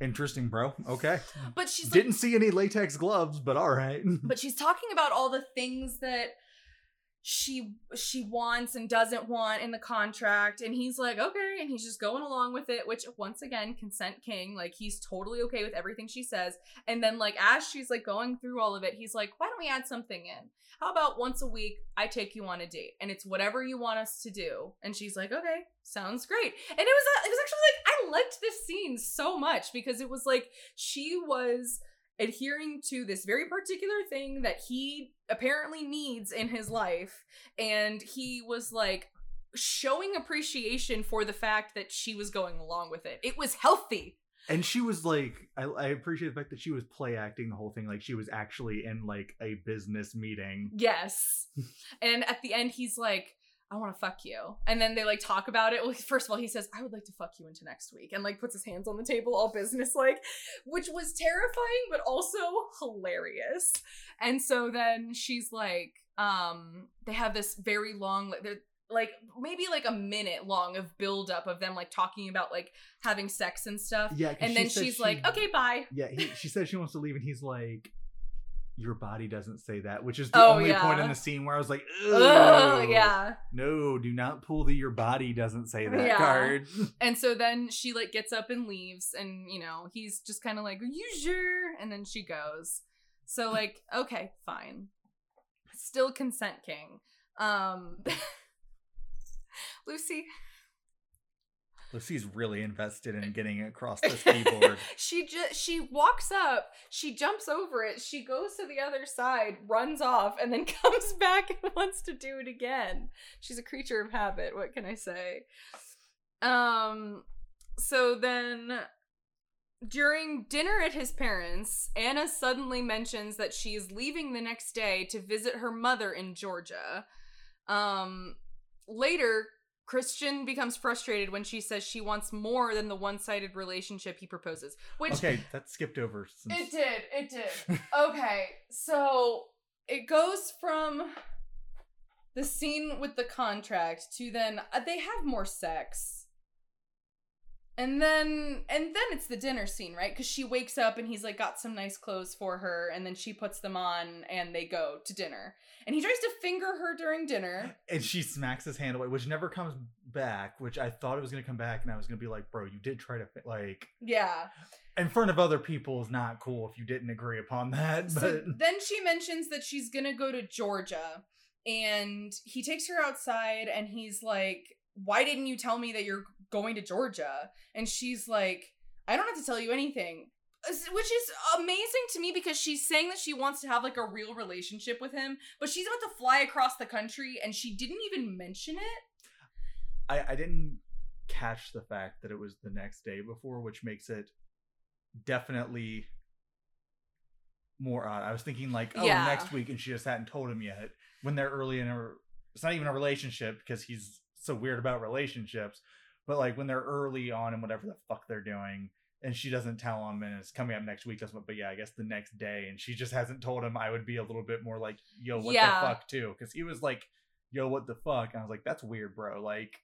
Interesting, bro. Okay. But she's didn't see any latex gloves, but all right. But she's talking about all the things that she wants and doesn't want in the contract. And he's like, okay. And he's just going along with it, which, once again, consent king. Like, he's totally okay with everything she says. And then, like, as she's, like, going through all of it, he's like, why don't we add something in? How about once a week, I take you on a date and it's whatever you want us to do. And she's like, okay, sounds great. And it was actually, like, I liked this scene so much because it was like, she was adhering to this very particular thing that he apparently needs in his life. And he was, like, showing appreciation for the fact that she was going along with it. It was healthy. And she was like, I appreciate the fact that she was play acting the whole thing. Like, she was actually in, like, a business meeting. Yes. And at the end, he's like, I want to fuck you. And then they, like, talk about it. Well, first of all, he says, I would like to fuck you into next week. And, like, puts his hands on the table, all business-like, which was terrifying, but also hilarious. And so then she's like, they have this very long, like, maybe, like, a minute long of buildup of them, like, talking about, like, having sex and stuff. Yeah, and then she's like, okay, bye. Yeah, she says she wants to leave, and he's like, your body doesn't say that, which is the only point in the scene where I was like, oh, yeah. No, do not pull the your body doesn't say that card. And so then she, like, gets up and leaves, and, you know, he's just kind of like, are you sure? And then she goes. So, like, okay, fine. Still consent king. Lucy's really invested in getting across this keyboard. She walks up, she jumps over it, she goes to the other side, runs off, and then comes back and wants to do it again. She's a creature of habit, what can I say? So then during dinner at his parents', Anna suddenly mentions that she is leaving the next day to visit her mother in Georgia. Later, Christian becomes frustrated when she says she wants more than the one-sided relationship he proposes. Which, okay, that skipped over. It did. Okay, so it goes from the scene with the contract to then they have more sex. And then it's the dinner scene, right? Because she wakes up and he's like got some nice clothes for her, and then she puts them on and they go to dinner. And he tries to finger her during dinner. And she smacks his hand away, which never comes back, which I thought it was going to come back, and I was going to be like, bro, you did try to, like... Yeah. In front of other people is not cool if you didn't agree upon that. But... So then she mentions that she's going to go to Georgia, and he takes her outside and he's like, why didn't you tell me that you're going to Georgia? And she's like, I don't have to tell you anything, which is amazing to me because she's saying that she wants to have like a real relationship with him, but she's about to fly across the country and she didn't even mention it. I didn't catch the fact that it was the next day before, which makes it definitely more odd. I was thinking like, oh, yeah, next week, and she just hadn't told him yet when they're early in her, it's not even a relationship because he's so weird about relationships, but like when they're early on and whatever the fuck they're doing, and she doesn't tell him, and it's coming up next week. But yeah, I guess the next day, and she just hasn't told him. I would be a little bit more like, yo, what the fuck too, because he was like, yo, what the fuck, and I was like, that's weird, bro, like.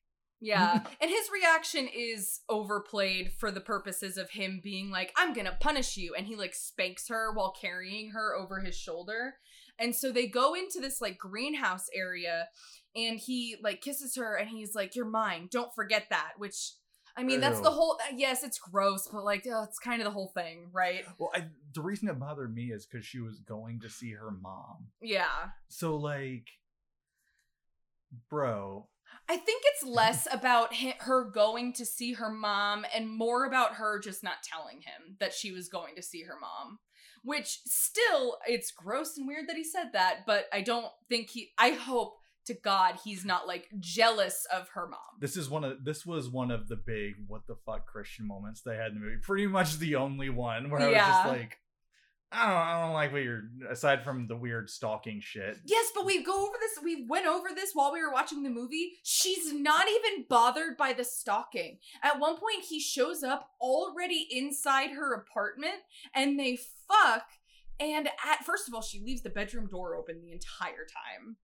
Yeah, and his reaction is overplayed for the purposes of him being like, I'm gonna punish you, and he like spanks her while carrying her over his shoulder. And so they go into this like greenhouse area, and he like kisses her, and he's like, you're mine, don't forget that, which I mean, that's the whole, yes, it's gross, but like, it's kind of the whole thing, right? Well, the reason it bothered me is because she was going to see her mom. Yeah. So like, bro. I think it's less about her going to see her mom and more about her just not telling him that she was going to see her mom, which still, it's gross and weird that he said that, but I don't think I hope to God he's not like jealous of her mom. This was one of the big what the fuck Christian moments they had in the movie. Pretty much the only one where I was just like, I don't like what you're, aside from the weird stalking shit. Yes, but we went over this while we were watching the movie. She's not even bothered by the stalking. At one point he shows up already inside her apartment and they fuck, and first of all, she leaves the bedroom door open the entire time.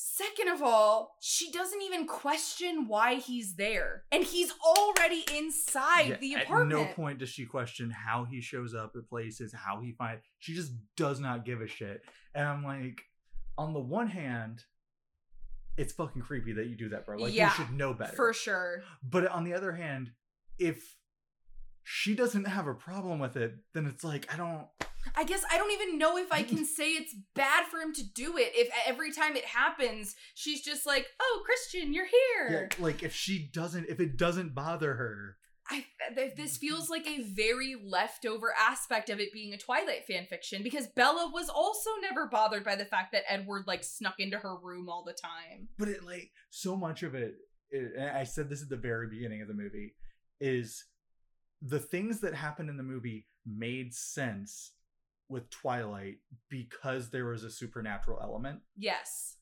Second of all, she doesn't even question why he's there. And he's already inside the apartment. At no point does she question how he shows up at places, how he finds... She just does not give a shit. And I'm like, on the one hand, it's fucking creepy that you do that, bro. Like, you should know better. For sure. But on the other hand, if she doesn't have a problem with it, then it's like, I guess I don't even know if I can say it's bad for him to do it. If every time it happens, she's just like, oh, Christian, you're here. Yeah, like if it doesn't bother her. This feels like a very leftover aspect of it being a Twilight fanfiction, because Bella was also never bothered by the fact that Edward like snuck into her room all the time. But it like so much of it, and I said this at the very beginning of the movie, is the things that happened in the movie made sense with Twilight because there was a supernatural element. Yes.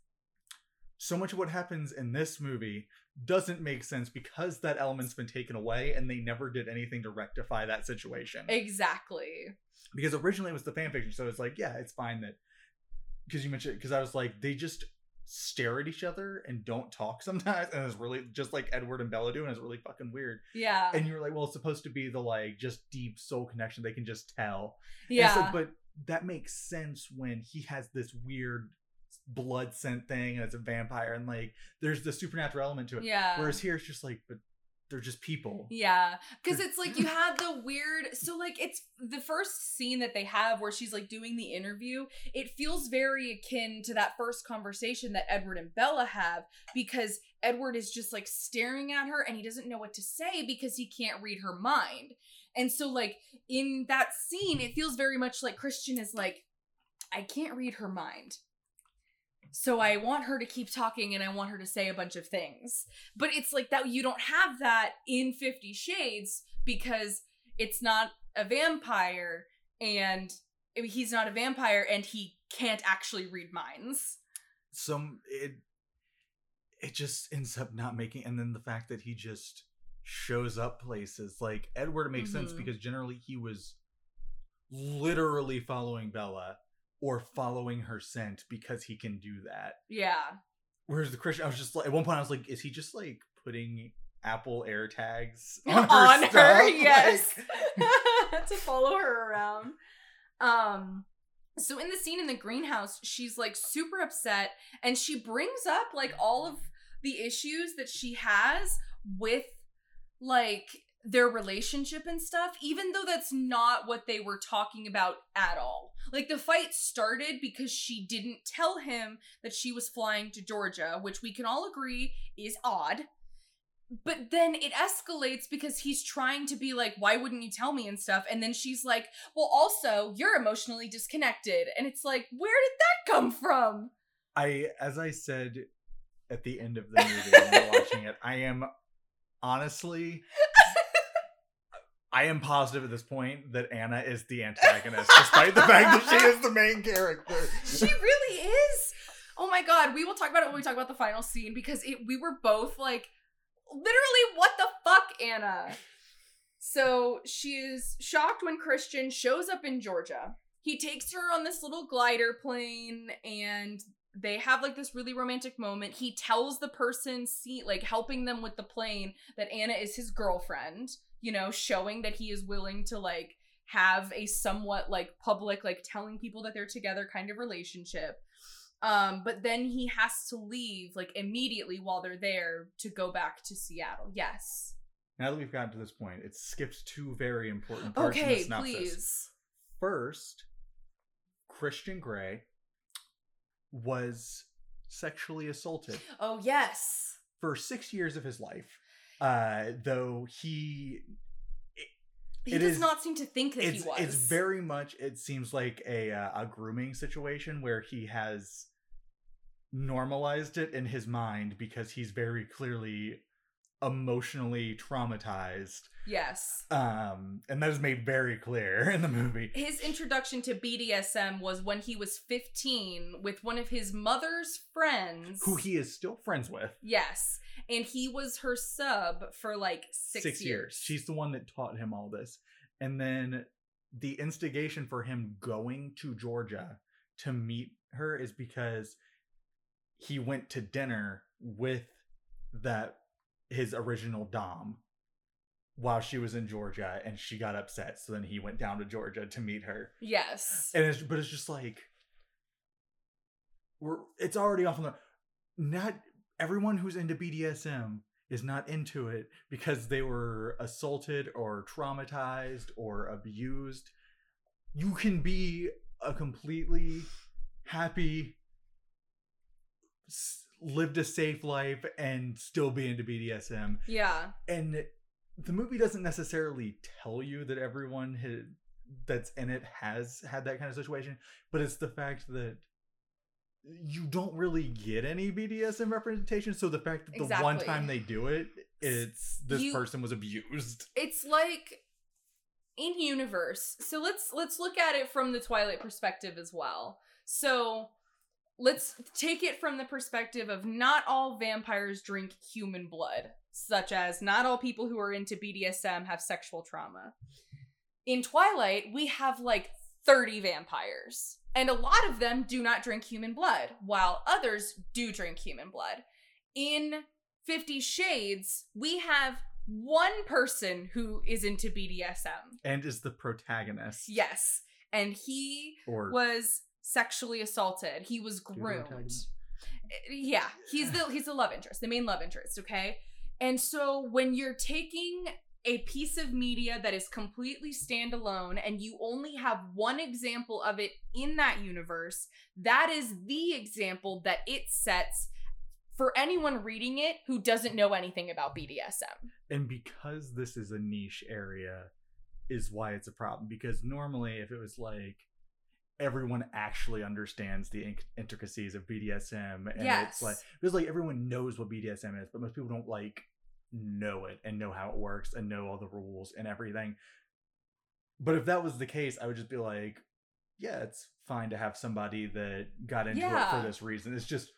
So much of what happens in this movie doesn't make sense because that element's been taken away and they never did anything to rectify that situation. Exactly. Because originally it was the fanfiction, so it's like, yeah, it's fine that... Because you mentioned... Because I was like, they just stare at each other and don't talk sometimes, and it's really just like Edward and Bella do, and it's really fucking weird. Yeah. And you're like, well, it's supposed to be the like just deep soul connection, they can just tell. Yeah. Like, but that makes sense when he has this weird blood scent thing and it's a vampire and like there's the supernatural element to it. Yeah. Whereas here it's just like, but they're just people. Yeah. Because it's like you had the weird... So like it's the first scene that they have where she's like doing the interview. It feels very akin to that first conversation that Edward and Bella have, because Edward is just like staring at her and he doesn't know what to say because he can't read her mind. And so like in that scene, it feels very much like Christian is like, I can't read her mind, so I want her to keep talking and I want her to say a bunch of things. But it's like that you don't have that in 50 Shades because it's not a vampire, and he's not a vampire and he can't actually read minds. It just ends up not making... And then the fact that he just shows up places, like Edward makes sense because generally he was literally following Bella or following her scent because he can do that. Yeah. Whereas the Christian, I was just like, at one point I was like, is he just like putting Apple AirTags on her stuff. Yes. To follow her around. So in the scene in the greenhouse, she's like super upset, and she brings up like all of the issues that she has with like their relationship and stuff, even though that's not what they were talking about at all. Like, the fight started because she didn't tell him that she was flying to Georgia, which we can all agree is odd. But then it escalates because he's trying to be like, why wouldn't you tell me and stuff? And then she's like, well, also, you're emotionally disconnected. And it's like, where did that come from? As I said at the end of the movie when we're watching it, I am honestly... I am positive at this point that Anna is the antagonist, despite the fact that she is the main character. She really is. Oh my God. We will talk about it when we talk about the final scene, because we were both like, literally, what the fuck, Anna? So she is shocked when Christian shows up in Georgia. He takes her on this little glider plane, and they have like this really romantic moment. He tells the person helping them with the plane, that Anna is his girlfriend. You know, showing that he is willing to, like, have a somewhat, like, public, like, telling people that they're together kind of relationship. But then he has to leave, like, immediately while they're there to go back to Seattle. Yes. Now that we've gotten to this point, it skips two very important parts in the synopsis. Okay, please. First, Christian Grey was sexually assaulted. Oh, yes. For 6 years of his life. Though he does not seem to think that he was. It's very much, it seems like a grooming situation where he has normalized it in his mind because he's very clearly emotionally traumatized. Yes. And that is made very clear in the movie. His introduction to BDSM was when he was 15 with one of his mother's friends. Who he is still friends with. Yes. And he was her sub for like six years. She's the one that taught him all this. And then the instigation for him going to Georgia to meet her is because he went to dinner with his original dom while she was in Georgia, and she got upset, so then he went down to Georgia to meet her. Yes. And it's just like, it's already off on the, not everyone who's into BDSM is not into it because they were assaulted or traumatized or abused. You can be a completely happy, lived a safe life and still be into BDSM. Yeah. And the movie doesn't necessarily tell you that everyone that's in it has had that kind of situation, but it's the fact that you don't really get any BDSM representation, so the fact that the one time they do it, it's this person was abused. It's like in universe. So let's look at it from the Twilight perspective as well. So let's take it from the perspective of not all vampires drink human blood, such as not all people who are into BDSM have sexual trauma. In Twilight, we have like 30 vampires, and a lot of them do not drink human blood, while others do drink human blood. In 50 Shades, we have one person who is into BDSM. And is the protagonist. Yes. And he was... sexually assaulted. He was groomed. Yeah, he's the love interest, the main love interest, okay? And so when you're taking a piece of media that is completely standalone and you only have one example of it in that universe, that is the example that it sets for anyone reading it who doesn't know anything about BDSM. And because this is a niche area is why it's a problem, because normally if it was like everyone actually understands the intricacies of BDSM, and yes, it's like everyone knows what BDSM is, but most people don't like know it and know how it works and know all the rules and everything. But if that was the case, I would just be like, yeah, it's fine to have somebody that got into it for this reason. It's just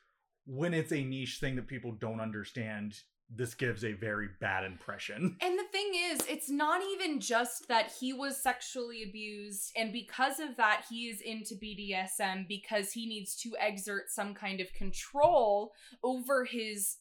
when it's a niche thing that people don't understand, this gives a very bad impression. And the thing is, it's not even just that he was sexually abused, and because of that, he is into BDSM because he needs to exert some kind of control over his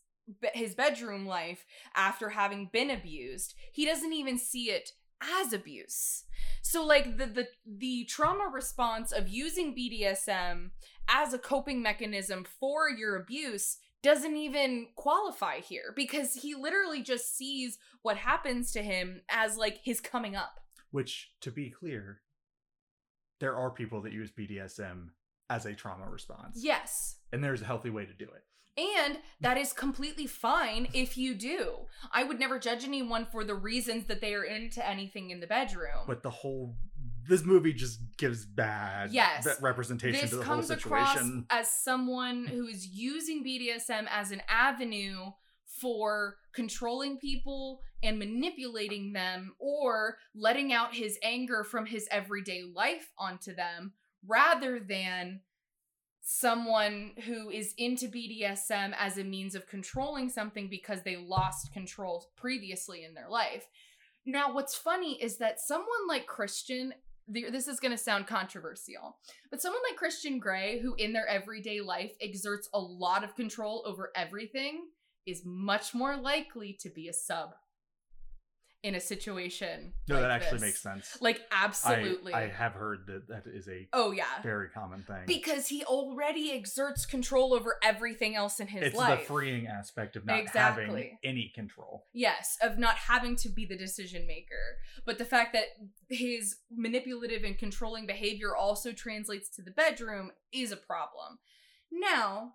his bedroom life after having been abused, he doesn't even see it as abuse. So like the trauma response of using BDSM as a coping mechanism for your abuse doesn't even qualify here, because he literally just sees what happens to him as like his coming up. Which, to be clear, there are people that use BDSM as a trauma response. Yes. And there's a healthy way to do it. And that is completely fine if you do. I would never judge anyone for the reasons that they are into anything in the bedroom. But the whole, this movie just gives bad representation to the whole situation. This comes across as someone who is using BDSM as an avenue for controlling people and manipulating them, or letting out his anger from his everyday life onto them, rather than someone who is into BDSM as a means of controlling something because they lost control previously in their life. Now, what's funny is that someone like Christian, this is going to sound controversial, but someone like Christian Grey, who in their everyday life exerts a lot of control over everything, is much more likely to be a sub in a situation. No, like that actually makes sense. Like, absolutely. I have heard that is a very common thing. Because he already exerts control over everything else in his life. It's the freeing aspect of not having any control. Yes, of not having to be the decision maker. But the fact that his manipulative and controlling behavior also translates to the bedroom is a problem. Now,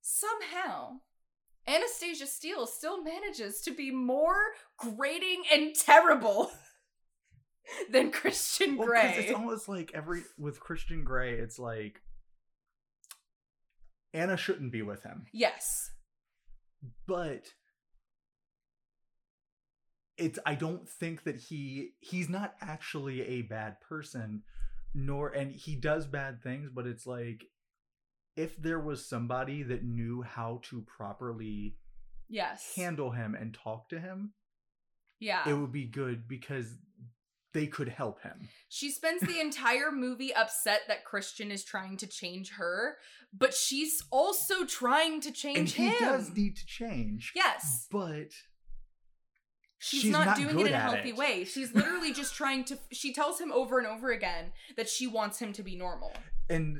somehow, Anastasia Steele still manages to be more grating and terrible than Christian Grey. It's almost like with Christian Grey, it's like Anna shouldn't be with him. Yes. But I don't think that he's not actually a bad person, and he does bad things, but it's like, if there was somebody that knew how to properly handle him and talk to him, it would be good because they could help him. She spends the entire movie upset that Christian is trying to change her, but she's also trying to change him. And he does need to change. Yes. But she's not doing it in a healthy way. She's literally just trying to... She tells him over and over again that she wants him to be normal. And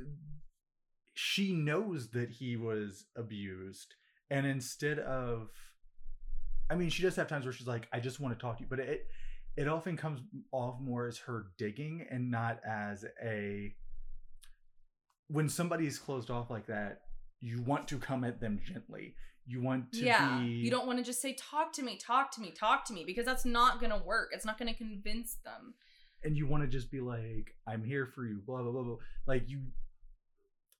she knows that he was abused, and instead of, I mean, she does have times where she's like, I just want to talk to you, but it often comes off more as her digging and not as when somebody is closed off like that, you want to come at them gently. You want to be... You don't want to just say, talk to me, because that's not going to work. It's not going to convince them. And you want to just be like, I'm here for you, blah, blah, blah, blah. Like,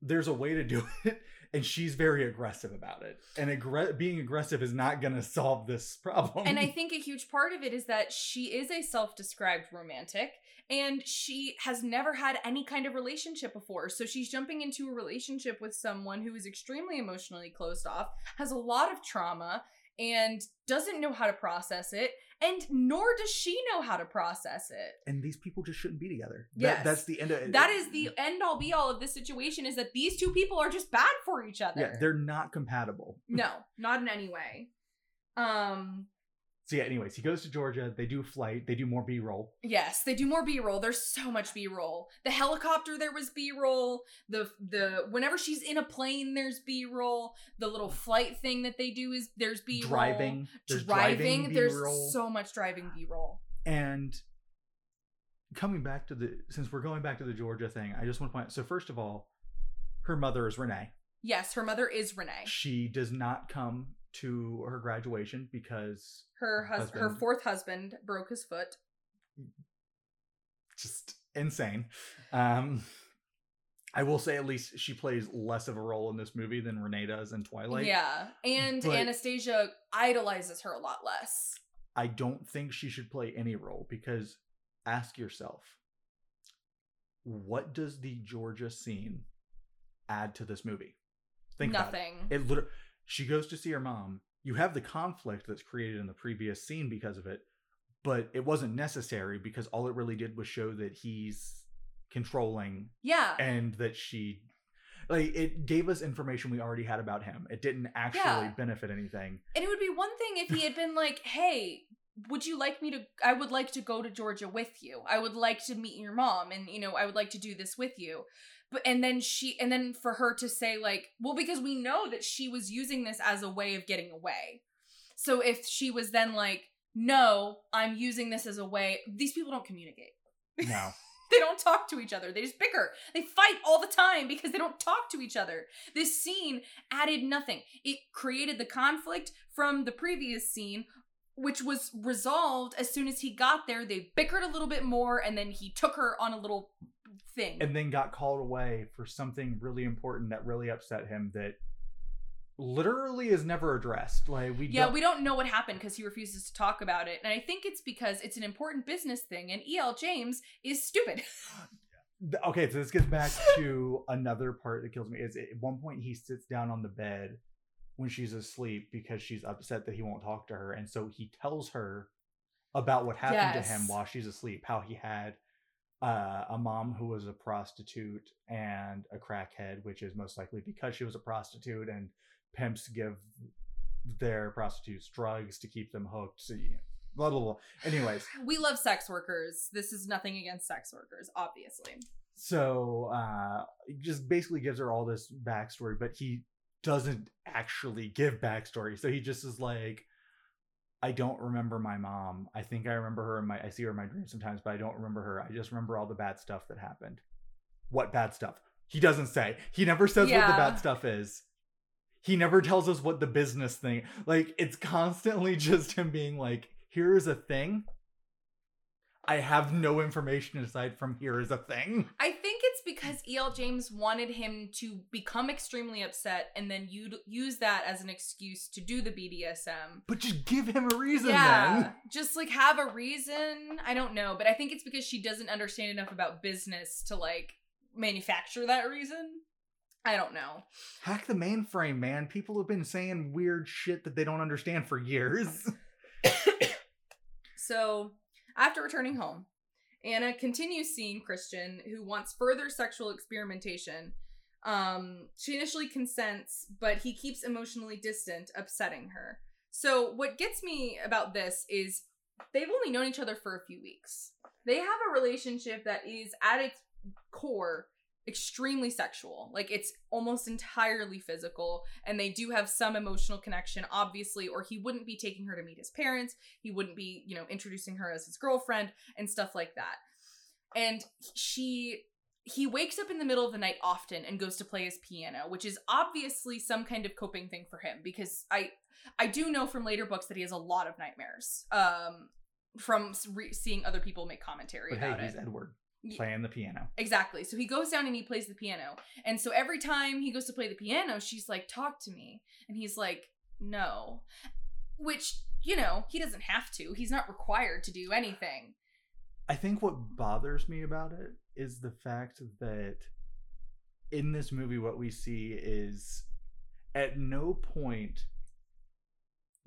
there's a way to do it, and she's very aggressive about it. And being aggressive is not going to solve this problem. And I think a huge part of it is that she is a self-described romantic, and she has never had any kind of relationship before. So she's jumping into a relationship with someone who is extremely emotionally closed off, has a lot of trauma, and doesn't know how to process it, and nor does she know how to process it. And these people just shouldn't be together. Yes. That's the end of it. That is the end all be all of this situation, is that these two people are just bad for each other. Yeah, they're not compatible. No, not in any way. So yeah, anyways, he goes to Georgia. They do flight. They do more B-roll. Yes, they do more B-roll. There's so much B-roll. The helicopter, there was B-roll. The whenever she's in a plane, there's B-roll. The little flight thing that they do is there's B-roll. Driving. There's so much driving B-roll. And since we're going back to the Georgia thing, I just want to point out. So first of all, her mother is Renee. Yes, her mother is Renee. She does not come to her graduation because her fourth husband broke his foot. Just insane. I will say, at least she plays less of a role in this movie than Renee does in Twilight. Yeah, and Anastasia idolizes her a lot less. I don't think she should play any role, because ask yourself, what does the Georgia scene add to this movie? Think nothing. About it. It literally... She goes to see her mom. You have the conflict that's created in the previous scene because of it, but it wasn't necessary, because all it really did was show that he's controlling. Yeah. And that she... Like, it gave us information we already had about him. It didn't actually benefit anything. And it would be one thing if he had been like, hey, would you like me to, I would like to go to Georgia with you. I would like to meet your mom and, you know, I would like to do this with you. But, and then for her to say like, well, because we know that she was using this as a way of getting away. So if she was then like, no, I'm using this as a way, these people don't communicate. No. They don't talk to each other. They just bicker. They fight all the time because they don't talk to each other. This scene added nothing. It created the conflict from the previous scene, which was resolved as soon as he got there. They bickered a little bit more, and then he took her on a little thing. And then got called away for something really important that really upset him that literally is never addressed. Like, we don't know what happened because he refuses to talk about it. And I think it's because it's an important business thing, and E.L. James is stupid. Okay, so this gets back to another part that kills me. Is at one point he sits down on the bed when she's asleep because she's upset that he won't talk to her. And so he tells her about what happened to him while she's asleep, how he had a mom who was a prostitute and a crackhead, which is most likely because she was a prostitute, and pimps give their prostitutes drugs to keep them hooked. So, you know, blah, blah, blah. Anyways. We love sex workers. This is nothing against sex workers, obviously. So just basically gives her all this backstory, but he doesn't actually give backstory. So he just is like, I don't remember my mom. I think I remember her I see her in my dreams sometimes, but I don't remember her. I just remember all the bad stuff that happened. What bad stuff? He doesn't say. He never says what the bad stuff is. He never tells us what the business thing, like, it's constantly just him being like, here is a thing. I have no information aside from here is a thing. I think it's because E.L. James wanted him to become extremely upset and then you'd use that as an excuse to do the BDSM. But just give him a reason then. Just like have a reason. I don't know. But I think it's because she doesn't understand enough about business to like manufacture that reason. I don't know. Hack the mainframe, man. People have been saying weird shit that they don't understand for years. So... after returning home, Anna continues seeing Christian, who wants further sexual experimentation. She initially consents, but he keeps emotionally distant, upsetting her. So what gets me about this is they've only known each other for a few weeks. They have a relationship that is, at its core, extremely sexual. Like, it's almost entirely physical, and they do have some emotional connection, obviously, or he wouldn't be taking her to meet his parents. He wouldn't be, you know, introducing her as his girlfriend and stuff like that. And he wakes up in the middle of the night often and goes to play his piano, which is obviously some kind of coping thing for him, because I do know from later books that he has a lot of nightmares from seeing other people make commentary about it. He's Edward. Playing the piano. Exactly. So he goes down and he plays the piano. And so every time he goes to play the piano, she's like, talk to me. And he's like, no. Which, you know, he doesn't have to. He's not required to do anything. I think what bothers me about it is the fact that in this movie, what we see is at no point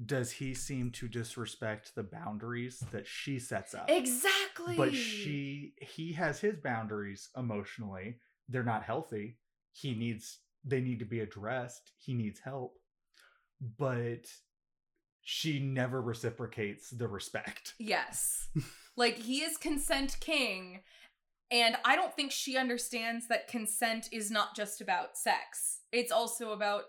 does he seem to disrespect the boundaries that she sets up. Exactly. But he has his boundaries emotionally. They're not healthy. They need to be addressed. He needs help. But she never reciprocates the respect. Yes. Like, he is consent king. And I don't think she understands that consent is not just about sex. It's also about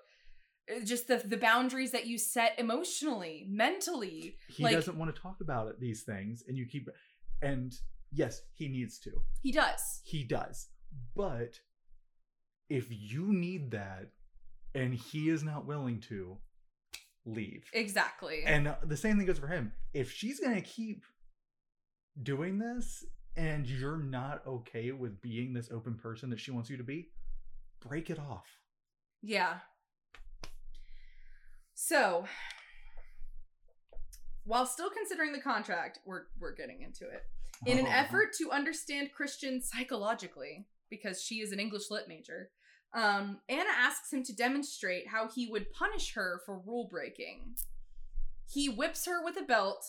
just the boundaries that you set emotionally, mentally. He doesn't want to talk about it, these things, and you keep... And yes, he needs to. He does. He does. But if you need that and he is not willing to, leave. Exactly. And the same thing goes for him. If she's going to keep doing this and you're not okay with being this open person that she wants you to be, break it off. Yeah. So, while still considering the contract, we're getting into it. In an effort to understand Christian psychologically, because she is an English lit major, Anna asks him to demonstrate how he would punish her for rule breaking. He whips her with a belt.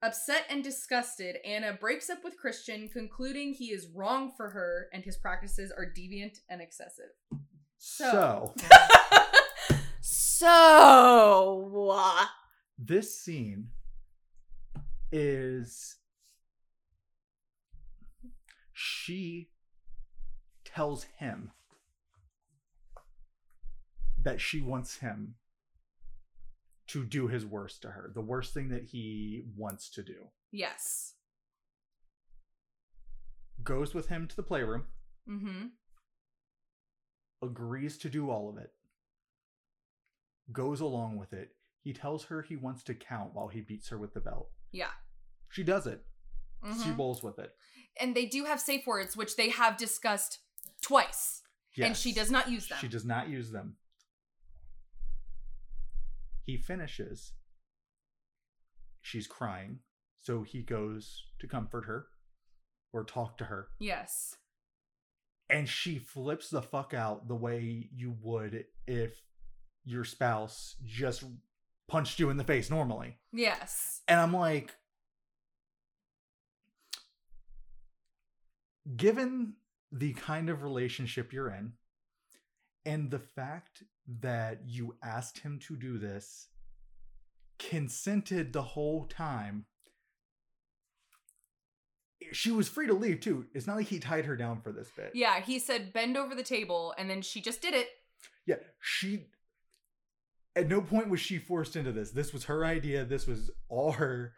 Upset and disgusted, Anna breaks up with Christian, concluding he is wrong for her and his practices are deviant and excessive. So this scene is, she tells him that she wants him to do his worst to her, the worst thing that he wants to do. Yes. Goes with him to the playroom. Mm-hmm. Agrees to do all of it. Goes along with it. He tells her he wants to count while he beats her with the belt. Yeah. She does it. Mm-hmm. She rolls with it. And they do have safe words, which they have discussed twice. Yes. And she does not use them. She does not use them. He finishes. She's crying. So he goes to comfort her or talk to her. Yes. And she flips the fuck out the way you would if your spouse just punched you in the face normally. Yes. And I'm like, given the kind of relationship you're in and the fact that you asked him to do this, consented the whole time, she was free to leave too. It's not like he tied her down for this bit. Yeah, he said bend over the table and then she just did it. Yeah, she, at no point was she forced into this. This was her idea. This was all her.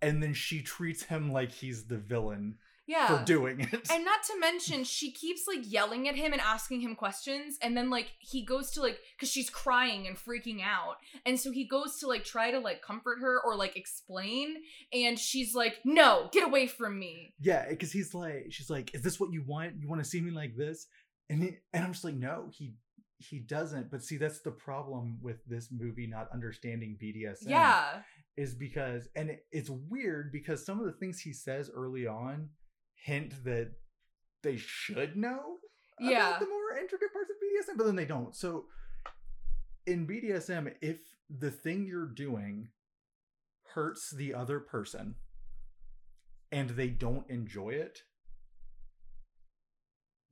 And then she treats him like he's the villain. Yeah. For doing it. And not to mention, she keeps like yelling at him and asking him questions. And then like he goes to like, because she's crying and freaking out. And so he goes to like try to like comfort her or like explain. And she's like, no, get away from me. Yeah. Because he's like, she's like, is this what you want? You want to see me like this? And I'm just like, no, he doesn't. But see, that's the problem with this movie not understanding BDSM. Yeah. Is because, and it's weird because some of the things he says early on hint that they should know about the more intricate parts of BDSM, but then they don't. So in BDSM, if the thing you're doing hurts the other person and they don't enjoy it,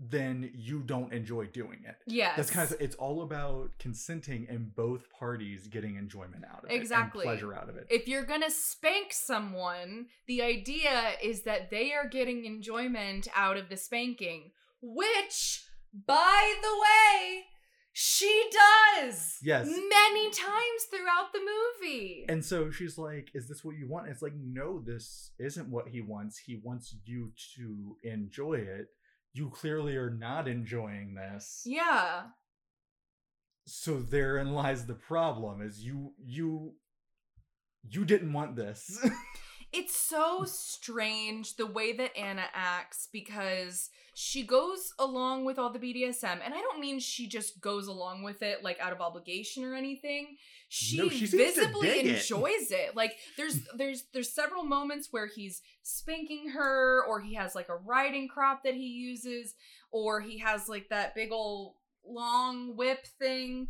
then you don't enjoy doing it. Yes. That's kind of, it's all about consenting and both parties getting enjoyment out of it. Exactly. And pleasure out of it. If you're going to spank someone, the idea is that they are getting enjoyment out of the spanking, which, by the way, she does. Yes. Many times throughout the movie. And so she's like, is this what you want? And it's like, no, this isn't what he wants. He wants you to enjoy it. You clearly are not enjoying this. Yeah. So therein lies the problem, is you didn't want this. It's so strange the way that Anna acts, because she goes along with all the BDSM. And I don't mean she just goes along with it, like, out of obligation or anything. She visibly enjoys it. Like, there's several moments where he's spanking her, or he has, like, a riding crop that he uses, or he has, like, that big old long whip thing.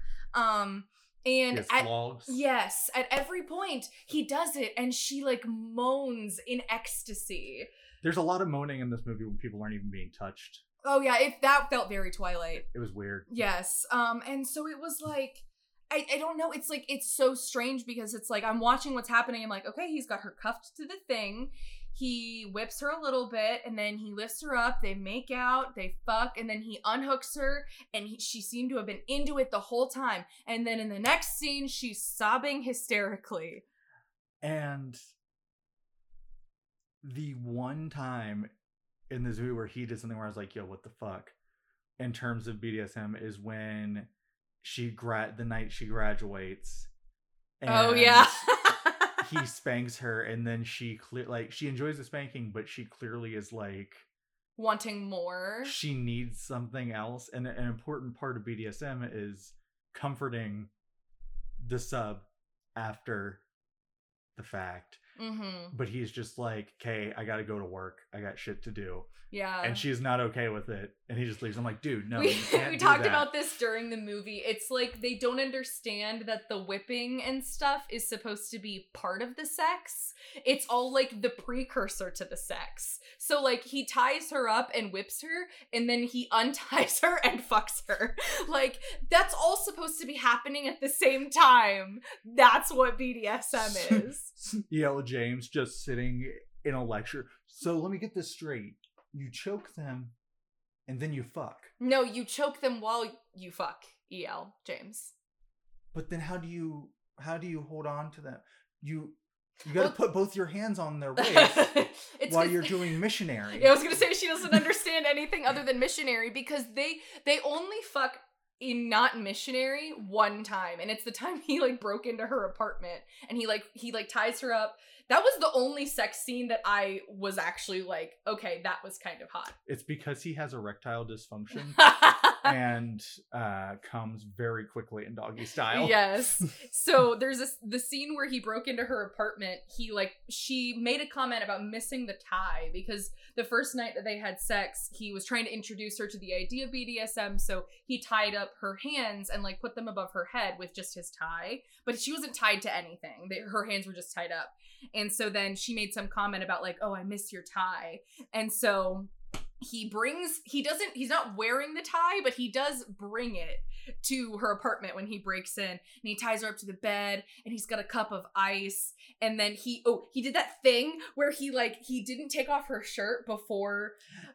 And at every point he does it and she like moans in ecstasy. There's a lot of moaning in this movie when people aren't even being touched. Oh yeah, that felt very Twilight. It was weird. Yes. And so it was like, I don't know, it's like, it's so strange because it's like, I'm watching what's happening. I'm like, okay, he's got her cuffed to the thing. He whips her a little bit and then he lifts her up. They make out, they fuck, and then he unhooks her and she seemed to have been into it the whole time. And then in the next scene, she's sobbing hysterically. And the one time in the zoo where he did something where I was like, yo, what the fuck? In terms of BDSM is when the night she graduates. And oh yeah. He spanks her and then she enjoys the spanking, but she clearly is like wanting more. She needs something else. And an important part of BDSM is comforting the sub after the fact. Mm-hmm. But he's just like, "Okay, I got to go to work. I got shit to do." Yeah. And she's not okay with it. And he just leaves. I'm like, dude, no. We talked about this during the movie. It's like they don't understand that the whipping and stuff is supposed to be part of the sex. It's all like the precursor to the sex. So like he ties her up and whips her, and then he unties her and fucks her. Like that's all supposed to be happening at the same time. That's what BDSM is. E.L. James just sitting in a lecture. So let me get this straight. You choke them and then you fuck. No, you choke them while you fuck, E.L. James. But then how do you hold on to them? You gotta put both your hands on their waist while you're doing missionary. Yeah, I was gonna say she doesn't understand anything other than missionary because they only fuck in not missionary one time, and it's the time he like broke into her apartment and he ties her up. That was the only sex scene that I was actually like, okay, that was kind of hot. It's because he has erectile dysfunction and comes very quickly in doggy style. Yes. So there's the scene where he broke into her apartment. She made a comment about missing the tie because the first night that they had sex, he was trying to introduce her to the idea of BDSM. So he tied up her hands and like put them above her head with just his tie, but she wasn't tied to anything. Her hands were just tied up. And so then she made some comment about like, "Oh, I miss your tie." And so he's not wearing the tie, but he does bring it to her apartment when he breaks in, and he ties her up to the bed, and he's got a cup of ice, and then he did that thing where he didn't take off her shirt before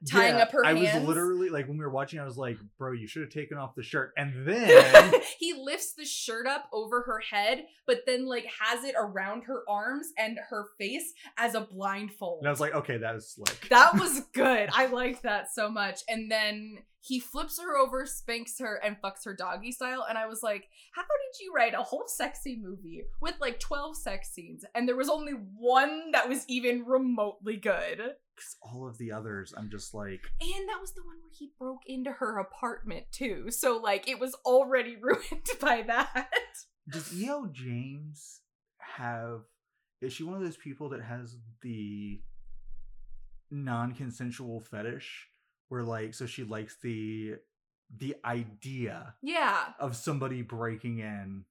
tying up her hands. I was literally like, when we were watching, I was like, bro, you should have taken off the shirt. And then he lifts the shirt up over her head, but then like has it around her arms and her face as a blindfold. And I was like, okay, that is slick. That was good. I liked that so much. And then he flips her over, spanks her, and fucks her doggy style. And I was like, how did you write a whole sexy movie with like 12 sex scenes? And there was only one that was even remotely good. Because all of the others, I'm just like... And that was the one where he broke into her apartment too. So like, it was already ruined by that. Does E.L. James have... Is she one of those people that has the non-consensual fetish? Where like, so she likes the idea of somebody breaking in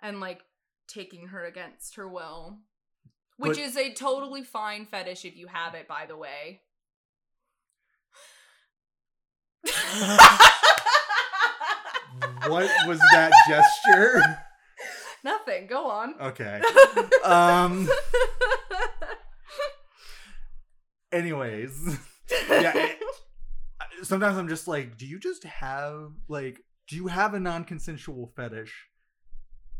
and like taking her against her will, which is a totally fine fetish if you have it, by the way. What was that gesture? Nothing. Go on. Okay. Anyways. Yeah. Sometimes I'm just like, do you have a non-consensual fetish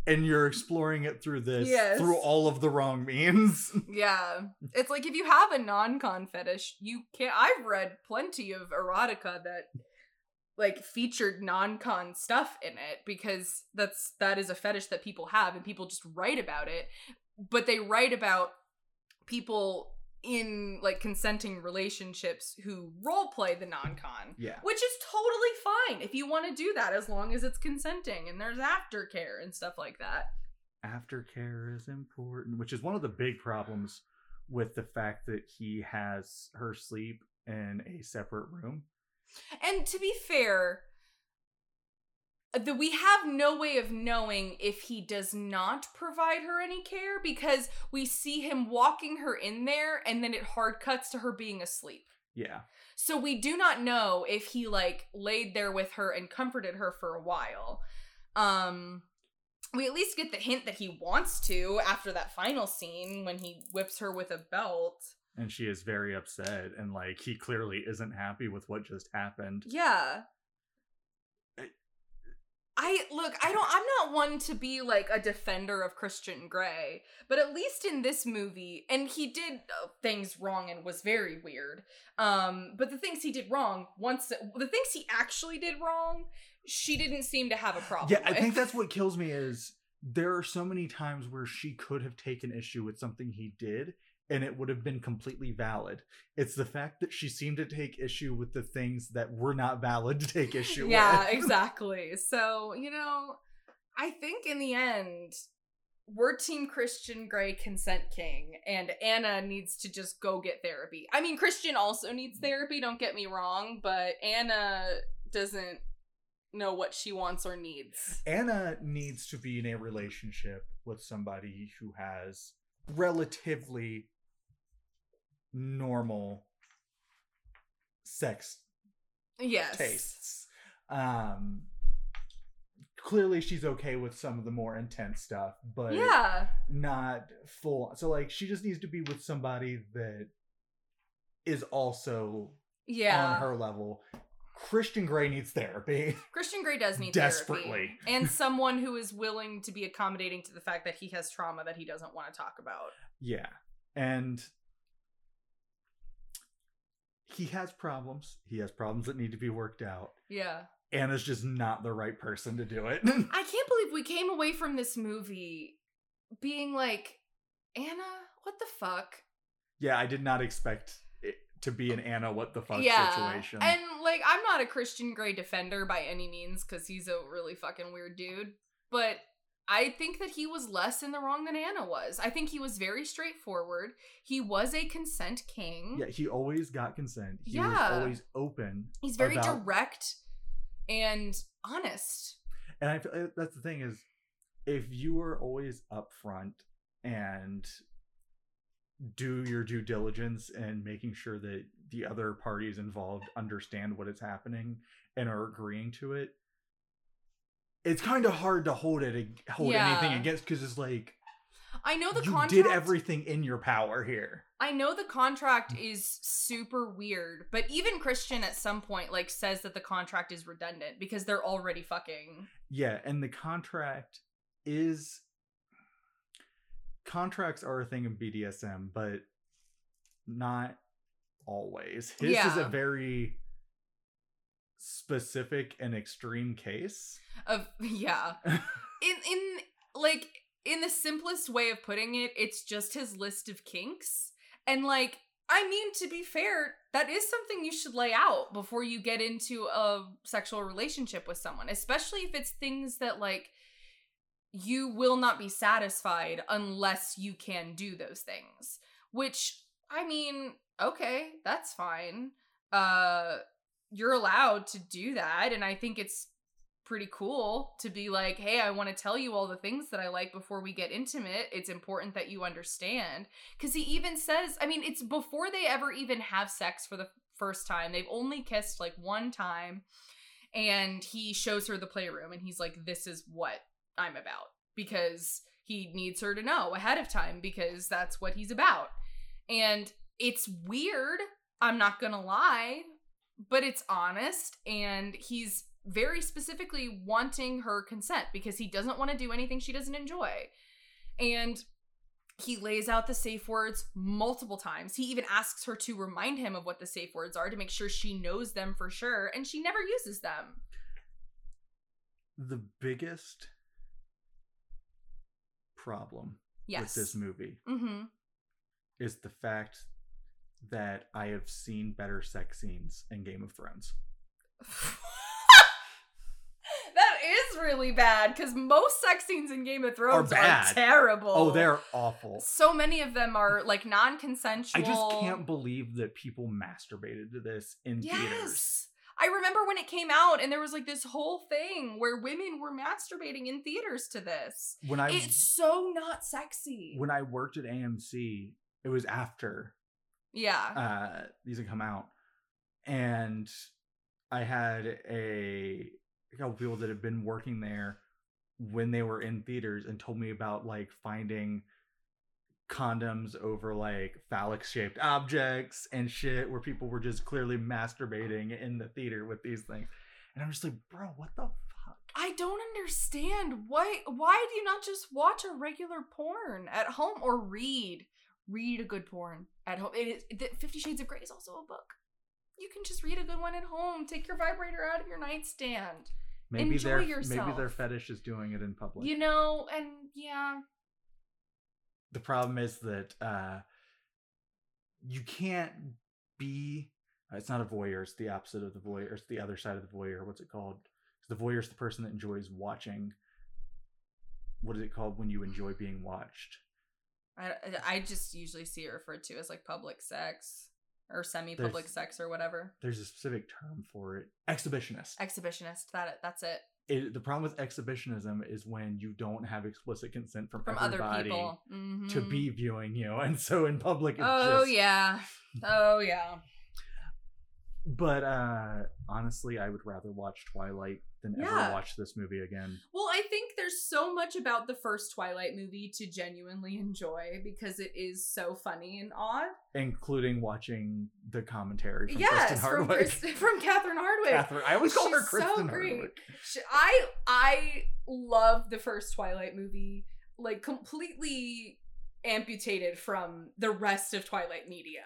and you're exploring it through this, through all of the wrong means? Yeah. It's like, if you have a non-con fetish, you can't. I've read plenty of erotica that like featured non-con stuff in it, because that is a fetish that people have, and people just write about it, but they write about people in like consenting relationships who role play the non-con, which is totally fine if you want to do that, as long as it's consenting and there's aftercare and stuff like that. Aftercare is important, which is one of the big problems with the fact that he has her sleep in a separate room. And to be fair, we have no way of knowing if he does not provide her any care, because we see him walking her in there and then it hard cuts to her being asleep. Yeah. So we do not know if he like laid there with her and comforted her for a while. We at least get the hint that he wants to after that final scene when he whips her with a belt. And she is very upset, and like he clearly isn't happy with what just happened. Yeah. I'm not one to be like a defender of Christian Grey, but at least in this movie, and he did things wrong and was very weird. But the things he did wrong, the things he actually did wrong, she didn't seem to have a problem. Yeah, I think that's what kills me, is there are so many times where she could have taken issue with something he did, and it would have been completely valid. It's the fact that she seemed to take issue with the things that were not valid to take issue with. Yeah, exactly. So, I think in the end, we're team Christian Grey Consent King, and Anna needs to just go get therapy. I mean, Christian also needs therapy, don't get me wrong, but Anna doesn't know what she wants or needs. Anna needs to be in a relationship with somebody who has relatively normal sex tastes. Clearly she's okay with some of the more intense stuff, but not full. So like she just needs to be with somebody that is also on her level. Christian Grey needs therapy. Christian Grey does need desperately therapy. And someone who is willing to be accommodating to the fact that he has trauma that he doesn't want to talk about. Yeah. And he has problems. He has problems that need to be worked out. Yeah. Anna's just not the right person to do it. I can't believe we came away from this movie being like, Anna, what the fuck? Yeah, I did not expect it to be an Anna what the fuck situation. And like, I'm not a Christian Grey defender by any means because he's a really fucking weird dude. But I think that he was less in the wrong than Anna was. I think he was very straightforward. He was a consent king. Yeah, he always got consent. He was always open. He's very direct and honest. And I feel that's the thing is, if you were always upfront and do your due diligence and making sure that the other parties involved understand what is happening and are agreeing to it, it's kind of hard to hold anything against, because it's like, I know the contract, you did everything in your power here. I know the contract is super weird, but even Christian at some point like says that the contract is redundant because they're already fucking. Yeah, and the contract is, contracts are a thing in BDSM, but not always. His is a very specific and extreme case of in like, in the simplest way of putting it, it's just his list of kinks. And like, I mean, to be fair, that is something you should lay out before you get into a sexual relationship with someone, especially if it's things that like you will not be satisfied unless you can do those things, which, I mean, okay, that's fine. You're allowed to do that. And I think it's pretty cool to be like, hey, I want to tell you all the things that I like before we get intimate. It's important that you understand. Because he even says, I mean, it's before they ever even have sex for the first time. They've only kissed like one time. And he shows her the playroom and he's like, this is what I'm about. Because he needs her to know ahead of time because that's what he's about. And it's weird, I'm not gonna lie, but it's honest. And he's very specifically wanting her consent because he doesn't want to do anything she doesn't enjoy. And he lays out the safe words multiple times. He even asks her to remind him of what the safe words are to make sure she knows them for sure, and she never uses them. The biggest problem with this movie is the fact that I have seen better sex scenes in Game of Thrones. Is really bad, because most sex scenes in Game of Thrones are terrible. Oh, they're awful. So many of them are like non-consensual. I just can't believe that people masturbated to this in theaters. I remember when it came out and there was like this whole thing where women were masturbating in theaters to this. It's so not sexy. When I worked at AMC, it was after these had come out, and I had a couple people that have been working there when they were in theaters and told me about like finding condoms over like phallic shaped objects and shit, where people were just clearly masturbating in the theater with these things. And I'm just like, bro, what the fuck? I don't understand. Why do you not just watch a regular porn at home or read a good porn at home? It is, 50 Shades of Grey is also a book. You can just read a good one at home. Take your vibrator out of your nightstand. Enjoy yourself. Maybe their fetish is doing it in public. You know, and the problem is that you can't be... It's not a voyeur. It's the opposite of the voyeur. It's the other side of the voyeur. What's it called? The voyeur is the person that enjoys watching what is it called when you enjoy being watched? I just usually see it referred to as like public sex or semi-public sex or whatever. There's a specific term for it. Exhibitionist. Exhibitionist. That's it. The problem with exhibitionism is when you don't have explicit consent from everybody other people. Mm-hmm. to be viewing you. And so in public, it's Oh, yeah. But honestly, I would rather watch Twilight than ever watch this movie again. Well, I think there's so much about the first Twilight movie to genuinely enjoy because it is so funny and odd. Including watching the commentary from Kristen Hardwick. From Katherine Hardwick. I always call her Kristen Hardwick. I love the first Twilight movie, like completely amputated from the rest of Twilight media.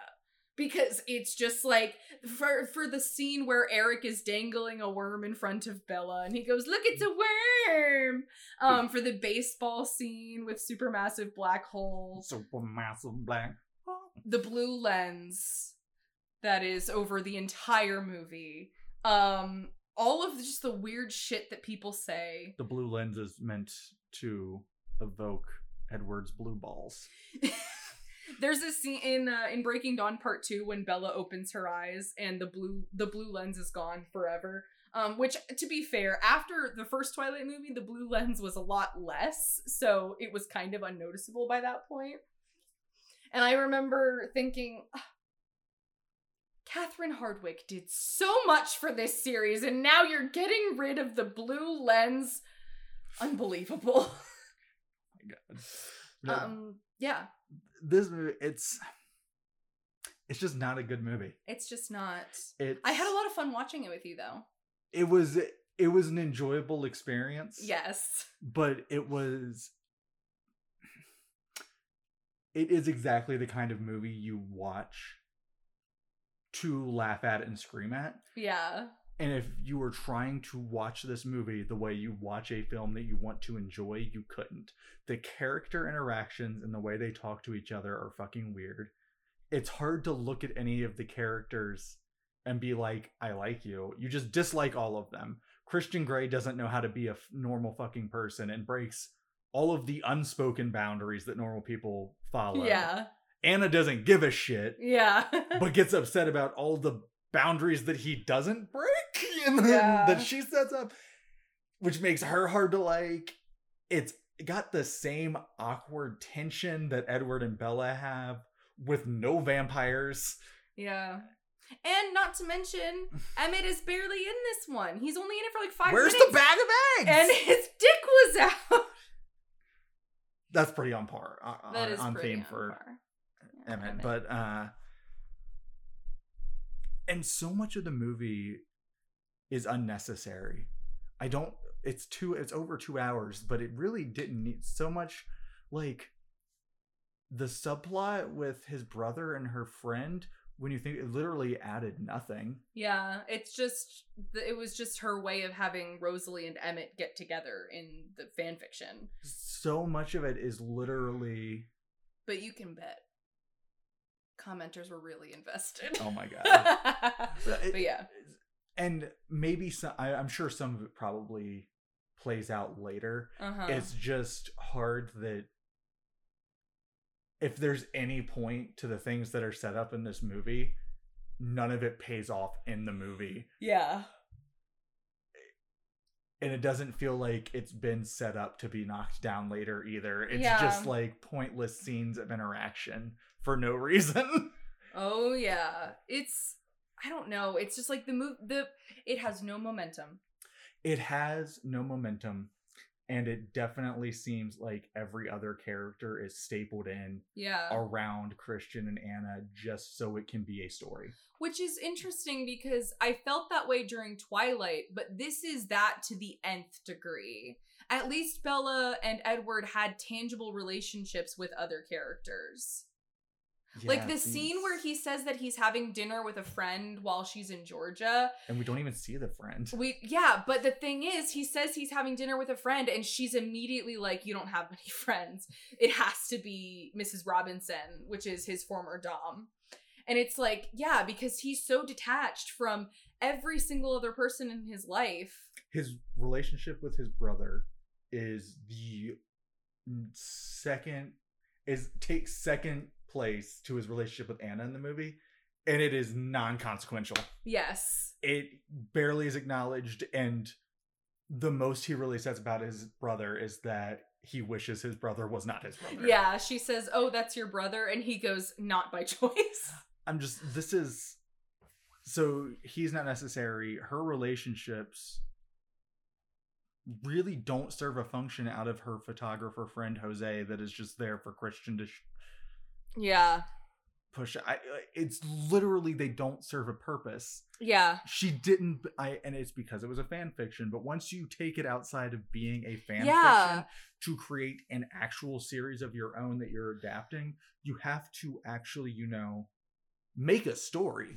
Because it's just like, for the scene where Eric is dangling a worm in front of Bella and he goes, look, it's a worm! For the baseball scene with Supermassive Black Hole. Supermassive Black Hole. The blue lens that is over the entire movie. All of just the weird shit that people say. The blue lens is meant to evoke Edward's blue balls. There's a scene in Breaking Dawn Part 2 when Bella opens her eyes and the blue lens is gone forever. Which, to be fair, after the first Twilight movie, the blue lens was a lot less, so it was kind of unnoticeable by that point. And I remember thinking, Katherine Hardwick did so much for this series, and now you're getting rid of the blue lens. Unbelievable. Oh my God. No. Yeah. This movie, it's just not a good movie. It's just not. I had a lot of fun watching it with you, though. It was an enjoyable experience. Yes. But it is exactly the kind of movie you watch to laugh at and scream at. Yeah. And if you were trying to watch this movie the way you watch a film that you want to enjoy, you couldn't. The character interactions and the way they talk to each other are fucking weird. It's hard to look at any of the characters and be like, I like you. You just dislike all of them. Christian Grey doesn't know how to be a normal fucking person and breaks all of the unspoken boundaries that normal people follow. Yeah. Anna doesn't give a shit. Yeah. But gets upset about all the boundaries that he doesn't break. And then that she sets up, which makes her hard to like. It's got the same awkward tension that Edward and Bella have with no vampires. Yeah. And not to mention, Emmett is barely in this one. He's only in it for like 5 minutes. Where's the bag of eggs? And his dick was out. That's pretty on par. That is on theme for Emmett. But, and so much of the movie is unnecessary. It's over 2 hours, but it really didn't need so much. Like the subplot with his brother and her friend, when you think, it literally added nothing. Yeah, it was just her way of having Rosalie and Emmett get together in the fan fiction. So much of it is literally. But you can bet commenters were really invested. Oh my God. But yeah. And maybe I'm sure some of it probably plays out later. Uh-huh. It's just hard that if there's any point to the things that are set up in this movie, none of it pays off in the movie. Yeah. And it doesn't feel like it's been set up to be knocked down later either. It's just like pointless scenes of interaction for no reason. Oh, yeah. I don't know. It's just like it has no momentum. It has no momentum. And it definitely seems like every other character is stapled in around Christian and Anna just so it can be a story. Which is interesting because I felt that way during Twilight, but this is that to the nth degree. At least Bella and Edward had tangible relationships with other characters. Yeah, like the scene where he says that he's having dinner with a friend while she's in Georgia. And we don't even see the friend. But the thing is, he says he's having dinner with a friend and she's immediately like, you don't have many friends. It has to be Mrs. Robinson, which is his former dom. And it's like, yeah, because he's so detached from every single other person in his life. His relationship with his brother is the takes second place to his relationship with Anna in the movie, and it is non-consequential. Yes. It barely is acknowledged, and the most he really says about his brother is that he wishes his brother was not his brother. Yeah, she says, "Oh, that's your brother," and he goes, "Not by choice." So he's not necessary. Her relationships really don't serve a function out of her photographer friend Jose that is just there for Christian to push. It's literally, they don't serve a purpose. Yeah. She didn't, and it's because it was a fan fiction, but once you take it outside of being a fan fiction to create an actual series of your own that you're adapting, you have to actually, make a story.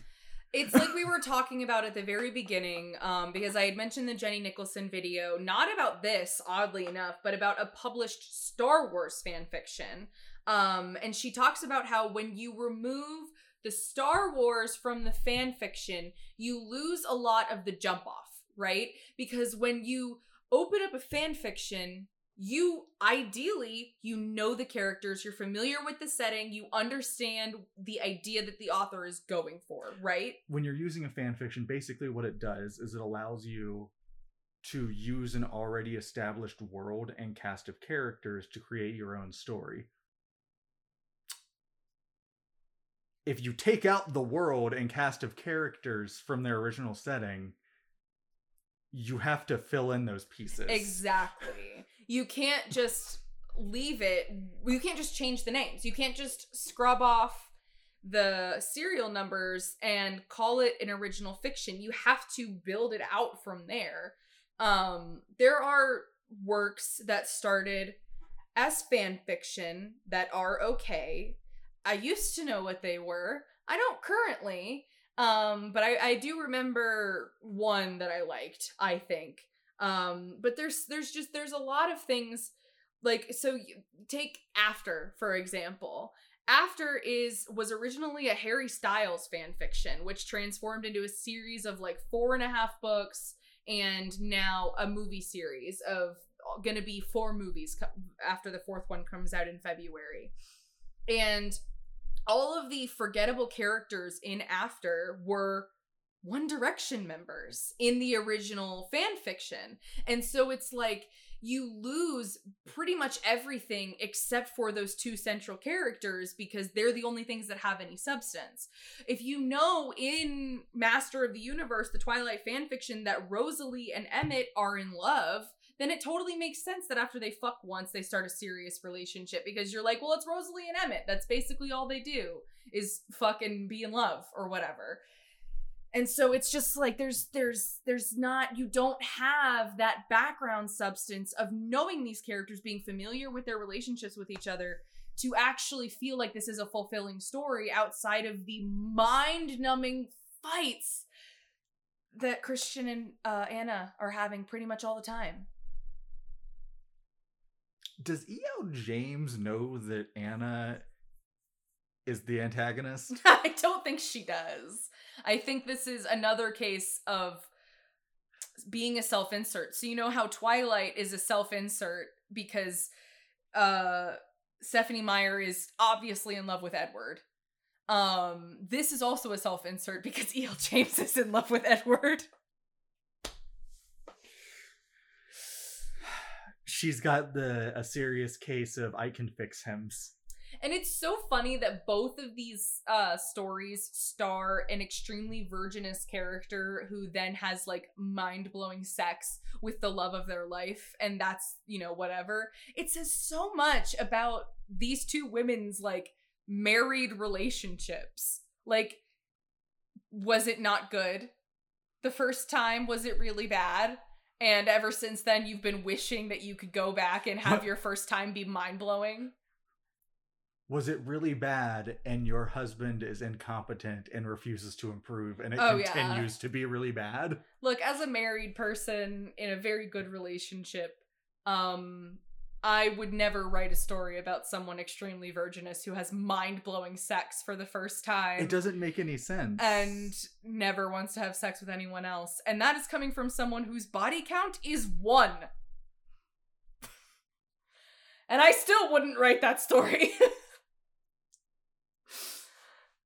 It's like we were talking about at the very beginning, because I had mentioned the Jenny Nicholson video, not about this, oddly enough, but about a published Star Wars fan fiction. And she talks about how when you remove the Star Wars from the fan fiction, you lose a lot of the jump off, right? Because when you open up a fan fiction, you know the characters, you're familiar with the setting, you understand the idea that the author is going for, right? When you're using a fan fiction, basically what it does is it allows you to use an already established world and cast of characters to create your own story. If you take out the world and cast of characters from their original setting, you have to fill in those pieces. Exactly. You can't just leave it. You can't just change the names. You can't just scrub off the serial numbers and call it an original fiction. You have to build it out from there. There are works that started as fan fiction that are okay. I used to know what they were. I don't currently, but I do remember one that I liked, I think. But there's a lot of things, like, so you take After, for example. After was originally a Harry Styles fan fiction, which transformed into a series of like 4.5 books and now a movie series of gonna be 4 movies after the 4th one comes out in February. And all of the forgettable characters in After were One Direction members in the original fan fiction. And so it's like you lose pretty much everything except for those 2 central characters because they're the only things that have any substance. If in Master of the Universe, the Twilight fan fiction, that Rosalie and Emmett are in love, then it totally makes sense that after they fuck once, they start a serious relationship because you're like, well, it's Rosalie and Emmett. That's basically all they do is fuck and be in love or whatever. And so it's just like you don't have that background substance of knowing these characters, being familiar with their relationships with each other to actually feel like this is a fulfilling story outside of the mind-numbing fights that Christian and Anna are having pretty much all the time. Does E.L. James know that Anna is the antagonist? I don't think she does. I think this is another case of being a self-insert. So you know how Twilight is a self-insert because Stephenie Meyer is obviously in love with Edward. This is also a self-insert because E.L. James is in love with Edward. She's got a serious case of I can fix him. And it's so funny that both of these stories star an extremely virginous character who then has like mind-blowing sex with the love of their life. And that's, whatever. It says so much about these 2 women's like married relationships. Like, was it not good the first time? Was it really bad? And ever since then, you've been wishing that you could go back and have your first time be mind-blowing? Was it really bad and your husband is incompetent and refuses to improve and it continues to be really bad? Look, as a married person in a very good relationship, I would never write a story about someone extremely virginous who has mind-blowing sex for the first time. It doesn't make any sense. And never wants to have sex with anyone else. And that is coming from someone whose body count is 1. And I still wouldn't write that story.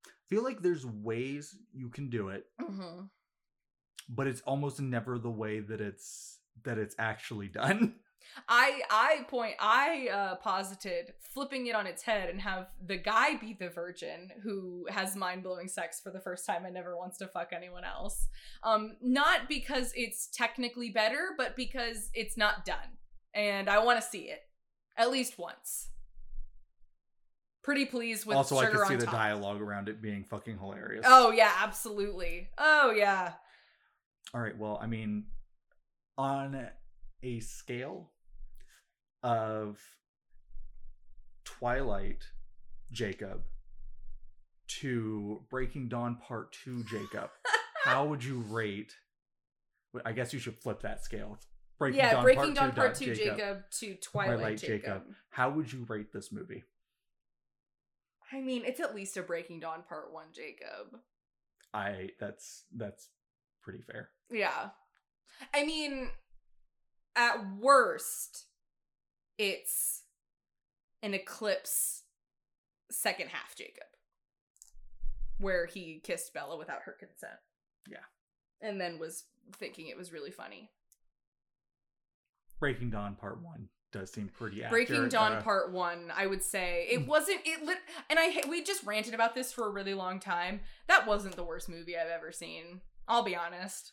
I feel like there's ways you can do it, mm-hmm. but it's almost never the way that it's actually done. I posited flipping it on its head and have the guy be the virgin who has mind-blowing sex for the first time and never wants to fuck anyone else. Not because it's technically better, but because it's not done. And I want to see it at least once. Pretty pleased with also, sugar on top. Also, I could see the dialogue around it being fucking hilarious. Oh, yeah, absolutely. Oh, yeah. All right, well, I mean, on a scale of Twilight Jacob to Breaking Dawn Part 2 Jacob, how would you rate... I guess you should flip that scale. Breaking Dawn Part 2 Jacob to Twilight Jacob. How would you rate this movie? I mean, it's at least a Breaking Dawn Part 1 Jacob. That's pretty fair. Yeah. I mean, at worst, it's an Eclipse second half Jacob, where he kissed Bella without her consent. Yeah. And then was thinking it was really funny. Breaking Dawn Part 1. Does seem pretty accurate. Breaking Dawn Part 1, I would say. It wasn't... We just ranted about this for a really long time. That wasn't the worst movie I've ever seen. I'll be honest.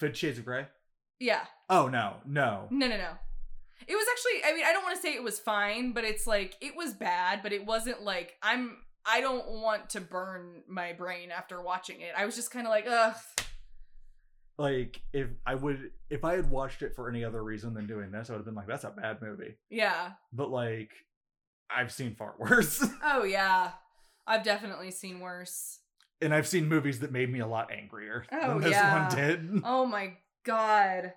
50 Shades of Grey? Yeah. Oh, No. It was actually... I mean, I don't want to say it was fine, but it's like... It was bad, but it wasn't like... I don't want to burn my brain after watching it. I was just kind of like, ugh... Like, if I had watched it for any other reason than doing this, I would have been like, that's a bad movie. Yeah. But, like, I've seen far worse. Oh, yeah. I've definitely seen worse. And I've seen movies that made me a lot angrier than this one did. Oh, my God.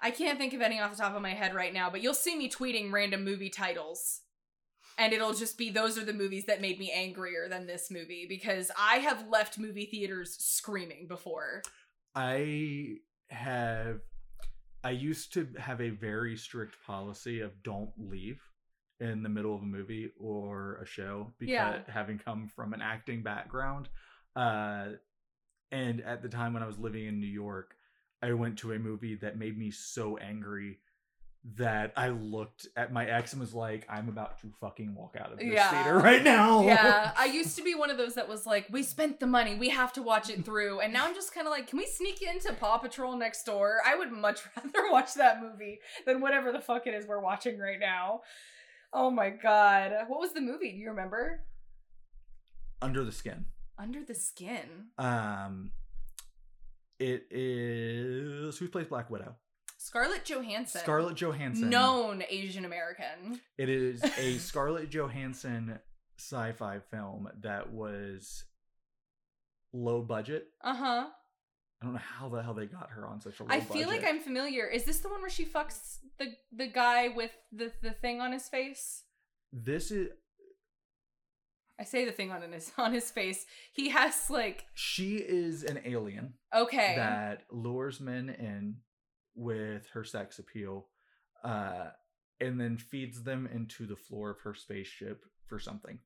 I can't think of any off the top of my head right now, but you'll see me tweeting random movie titles. And it'll just be, those are the movies that made me angrier than this movie, because I have left movie theaters screaming before. I used to have a very strict policy of don't leave in the middle of a movie or a show, because having come from an acting background, and at the time when I was living in New York, I went to a movie that made me so angry that I looked at my ex and was like, I'm about to fucking walk out of this theater right now. Yeah, I used to be one of those that was like, we spent the money, we have to watch it through. And now I'm just kind of like, can we sneak into Paw Patrol next door? I would much rather watch that movie than whatever the fuck it is we're watching right now. Oh my God. What was the movie? Do you remember? Under the Skin. Under the Skin? It is... Who plays Black Widow? Scarlett Johansson. Known Asian American. It is a Scarlett Johansson sci-fi film that was low budget. Uh-huh. I don't know how the hell they got her on such a low budget. I feel like I'm familiar. Is this the one where she fucks the guy with the thing on his face? This is... I say the thing on his face. He has like... She is an alien. Okay. That lures men in with her sex appeal, and then feeds them into the floor of her spaceship for something.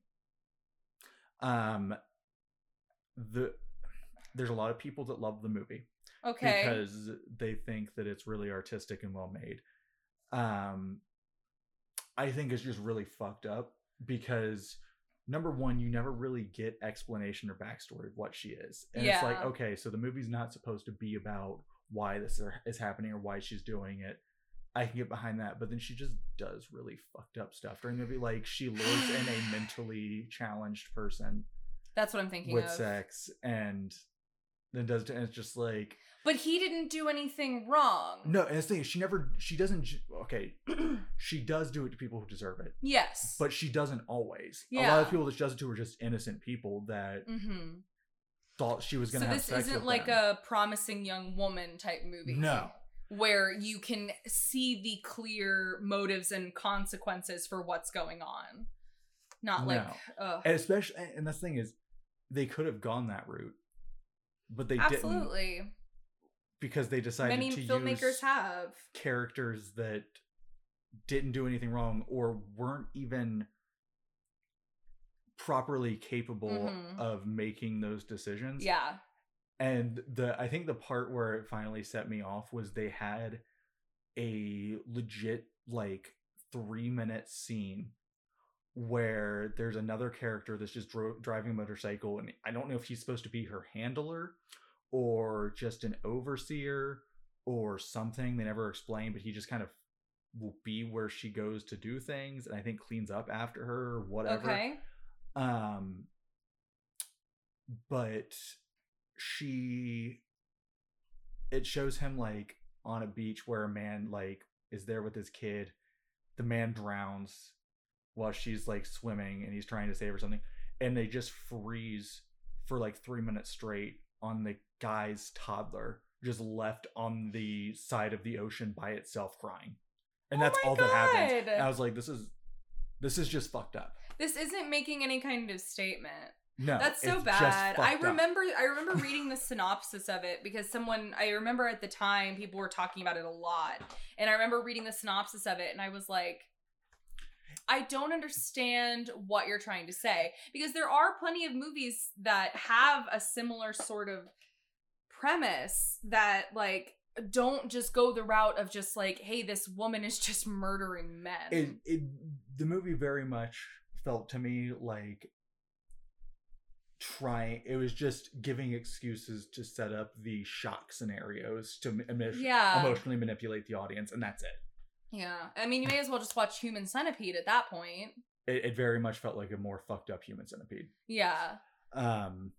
There's a lot of people that love the movie. Okay. Because they think that it's really artistic and well made. I think it's just really fucked up because, number one, you never really get explanation or backstory of what she is. And it's like, okay, so the movie's not supposed to be about why this is happening or why she's doing it. I can get behind that, but then she just does really fucked up stuff during the movie. Like, she lives in a mentally challenged person. That's what I'm thinking of. With sex, and then does, and it's just like... But he didn't do anything wrong. No, and the thing is, she does do it to people who deserve it. Yes. But she doesn't always. Yeah. A lot of people that she does it to are just innocent people that... Mm-hmm. Thought she was going to have sex with them. So this isn't like a Promising Young Woman type movie. No. Where you can see the clear motives and consequences for what's going on. Not like... And especially, and the thing is, they could have gone that route, but they didn't. Absolutely. Because they decided to use... Many filmmakers have. Characters that didn't do anything wrong or weren't even properly capable of making those decisions. Yeah. And I think the part where it finally set me off was they had a legit like 3-minute scene where there's another character that's just driving a motorcycle, and I don't know if he's supposed to be her handler or just an overseer or something. They never explain, but he just kind of will be where she goes to do things, and I think cleans up after her or whatever. Okay. But it shows him like on a beach where a man like is there with his kid. The man drowns while she's like swimming and he's trying to save her something, and they just freeze for like 3 minutes straight on the guy's toddler just left on the side of the ocean by itself crying, and that's all that happens. And I was like, this is just fucked up. This isn't making any kind of statement. No, that's so bad. I remember reading the synopsis of it because I remember at the time people were talking about it a lot, and I remember reading the synopsis of it and I was like, I don't understand what you're trying to say, because there are plenty of movies that have a similar sort of premise that like don't just go the route of just like, hey, this woman is just murdering men. The movie very much felt to me like it was just giving excuses to set up the shock scenarios to emotionally manipulate the audience, and that's it. Yeah, I mean, you may as well just watch Human Centipede at that point. It very much felt like a more fucked up Human Centipede. Yeah. Well,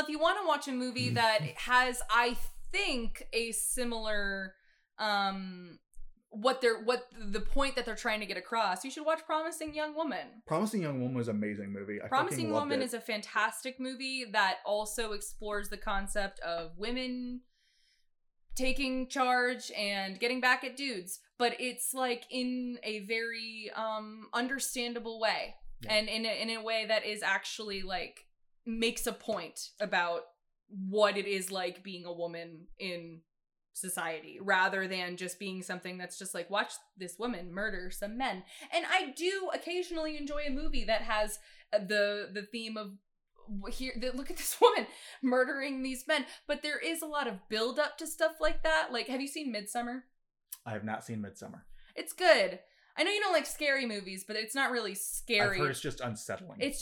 if you want to watch a movie that has, I think, a similar, the point that they're trying to get across, you should watch Promising Young Woman. Promising Young Woman was an amazing movie. Promising Woman is a fantastic movie that also explores the concept of women taking charge and getting back at dudes, but it's like in a very understandable way, and in a way that is actually like makes a point about what it is like being a woman in society, rather than just being something that's just like, watch this woman murder some men. And I do occasionally enjoy a movie that has the theme of, here, look at this woman murdering these men, but there is a lot of build up to stuff like that. Like, have you seen Midsommar? I have not seen Midsommar. It's good. I know you don't like scary movies, but it's not really scary. I've heard it's just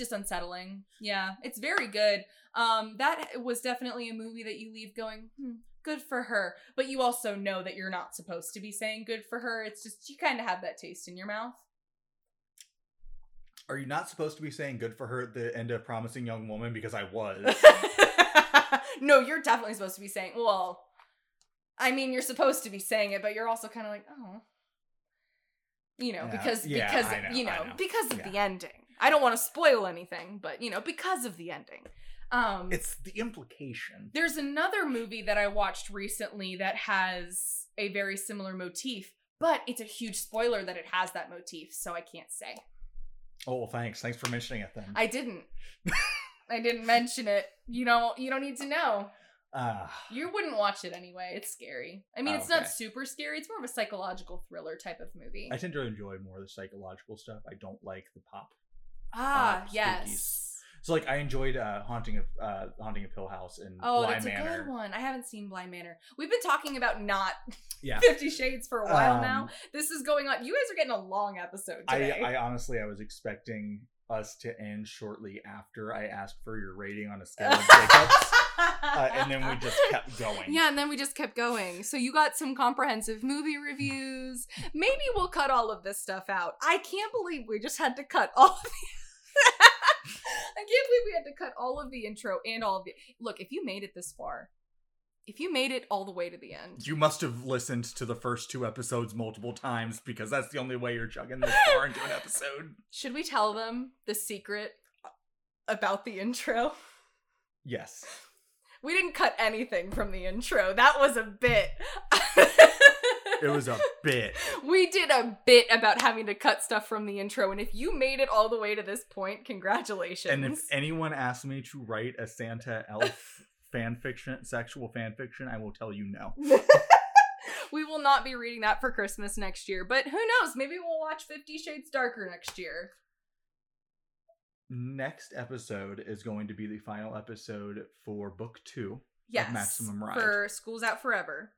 unsettling. Yeah, it's very good. That was definitely a movie that you leave going, good for her, but you also know that you're not supposed to be saying good for her. It's just, you kind of have that taste in your mouth. Are you not supposed to be saying good for her at the end of Promising Young Woman? Because I was. No, you're definitely supposed to be saying, well, I mean, you're supposed to be saying it, but you're also kind of like, oh, you know, because of the ending. I don't want to spoil anything, but because of the ending. It's the implication. There's another movie that I watched recently that has a very similar motif, but it's a huge spoiler that it has that motif, so I can't say. Oh, well, thanks. Thanks for mentioning it then. I didn't. I didn't mention it. You don't need to know. You wouldn't watch it anyway. It's scary. I mean, it's not super scary. It's more of a psychological thriller type of movie. I tend to enjoy more of the psychological stuff. I don't like the pop. Yes. So, like, I enjoyed Haunting of Hill House and Bly Manor. Oh, that's a good one. I haven't seen Bly Manor. We've been talking about 50 Shades for a while now. This is going on. You guys are getting a long episode today. I honestly was expecting us to end shortly after I asked for your rating on a scale of Jacobs. And then we just kept going. Yeah, and then we just kept going. So you got some comprehensive movie reviews. Maybe we'll cut all of this stuff out. I can't believe we just had to cut all of the... I can't believe we had to cut all of the intro and all of the... Look, if you made it this far, if you made it all the way to the end... You must have listened to the first two episodes multiple times, because that's the only way you're chugging this far into an episode. Should we tell them the secret about the intro? Yes. We didn't cut anything from the intro. That was a bit. It was a bit. We did a bit about having to cut stuff from the intro, and if you made it all the way to this point, congratulations. And if anyone asks me to write a Santa elf fan fiction, sexual fan fiction, I will tell you no. We will not be reading that for Christmas next year, but who knows? Maybe we'll watch 50 Shades Darker next year. Next episode is going to be the final episode for book 2 of Maximum Ride. For School's Out Forever.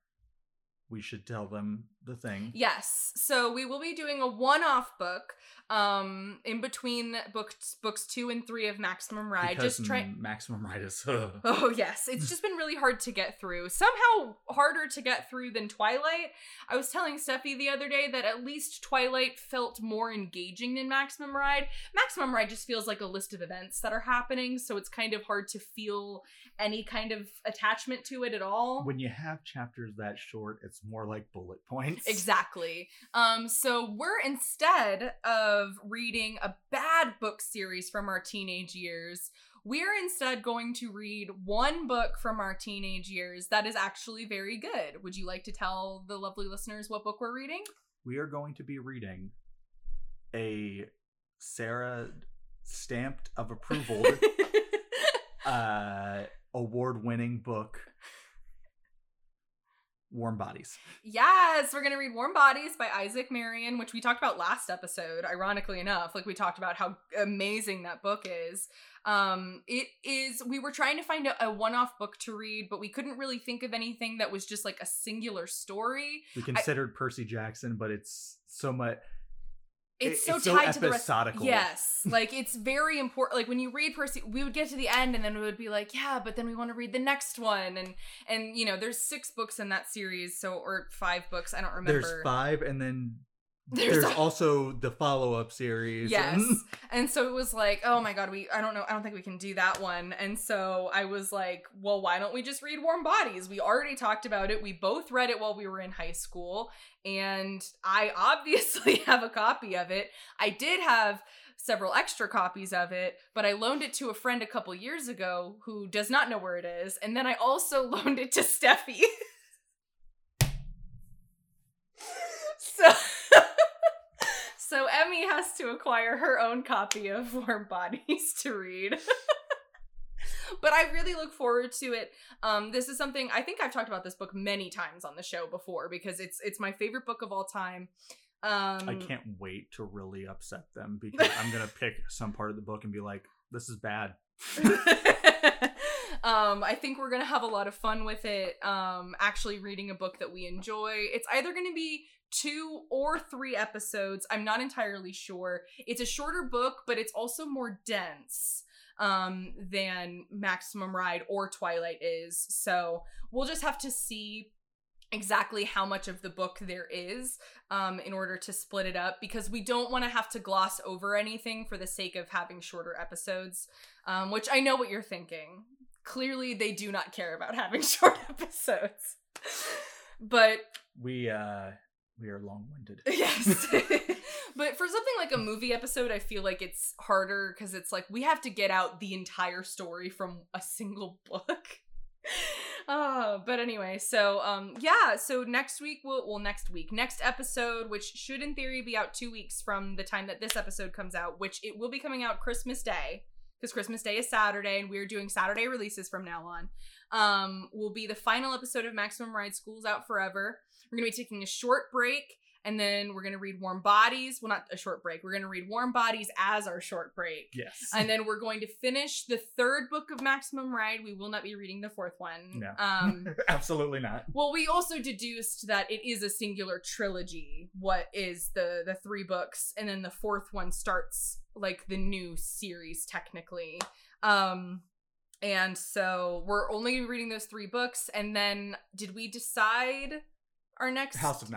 We should tell them the thing. Yes. So we will be doing a one-off book in between books 2 and 3 of Maximum Ride. Because Maximum Ride is... Oh, yes. It's just been really hard to get through. Somehow harder to get through than Twilight. I was telling Steffi the other day that at least Twilight felt more engaging than Maximum Ride. Maximum Ride just feels like a list of events that are happening, so it's kind of hard to feel any kind of attachment to it at all. When you have chapters that short, it's more like bullet points. Exactly. So we're, instead of reading a bad book series from our teenage years, we're instead going to read one book from our teenage years that is actually very good. Would you like to tell the lovely listeners what book we're reading? We are going to be reading a Sarah stamped of approval award-winning book, Warm Bodies. Yes, we're going to read Warm Bodies by Isaac Marion, which we talked about last episode, ironically enough. Like, we talked about how amazing that book is. It is, we were trying to find a one-off book to read, but we couldn't really think of anything that was just like a singular story. We considered Percy Jackson, but it's so much... It's so tied to the rest. Yes. Like, it's very important. Like, when you read Percy, we would get to the end and then we would be like, yeah, but then we want to read the next one. And you know, there's 6 books in that series. So, or 5 books. I don't remember. There's 5 and then there's also the follow-up series. Yes. And so it was like, oh my God, I don't know. I don't think we can do that one. And so I was like, well, why don't we just read Warm Bodies? We already talked about it. We both read it while we were in high school. And I obviously have a copy of it. I did have several extra copies of it, but I loaned it to a friend a couple years ago who does not know where it is. And then I also loaned it to Steffi. So Emmy has to acquire her own copy of Warm Bodies to read. But I really look forward to it. This is something, I think I've talked about this book many times on the show before, because it's my favorite book of all time. I can't wait to really upset them, because I'm going to pick some part of the book and be like, this is bad. I think we're going to have a lot of fun with it. Actually reading a book that we enjoy. It's either going to be 2 or 3 episodes. I'm not entirely sure. It's a shorter book, but it's also more dense than Maximum Ride or Twilight is. So we'll just have to see exactly how much of the book there is in order to split it up, because we don't want to have to gloss over anything for the sake of having shorter episodes, which I know what you're thinking. Clearly, they do not care about having short episodes. But we are long-winded. Yes. But for something like a movie episode, I feel like it's harder, because it's like we have to get out the entire story from a single book. But anyway, so so next episode, which should in theory be out 2 weeks from the time that this episode comes out, which it will be coming out Christmas Day, because Christmas Day is Saturday and we're doing Saturday releases from now on, will be the final episode of Maximum Ride School's Out Forever. We're going to be taking a short break, and then we're going to read Warm Bodies. Well, not a short break. We're going to read Warm Bodies as our short break. Yes. And then we're going to finish the 3rd book of Maximum Ride. We will not be reading the 4th one. No. Absolutely not. Well, we also deduced that it is a singular trilogy, what is the 3 books, and then the 4th one starts like the new series technically. And so we're only reading those 3 books, and then did we decide... Our next House of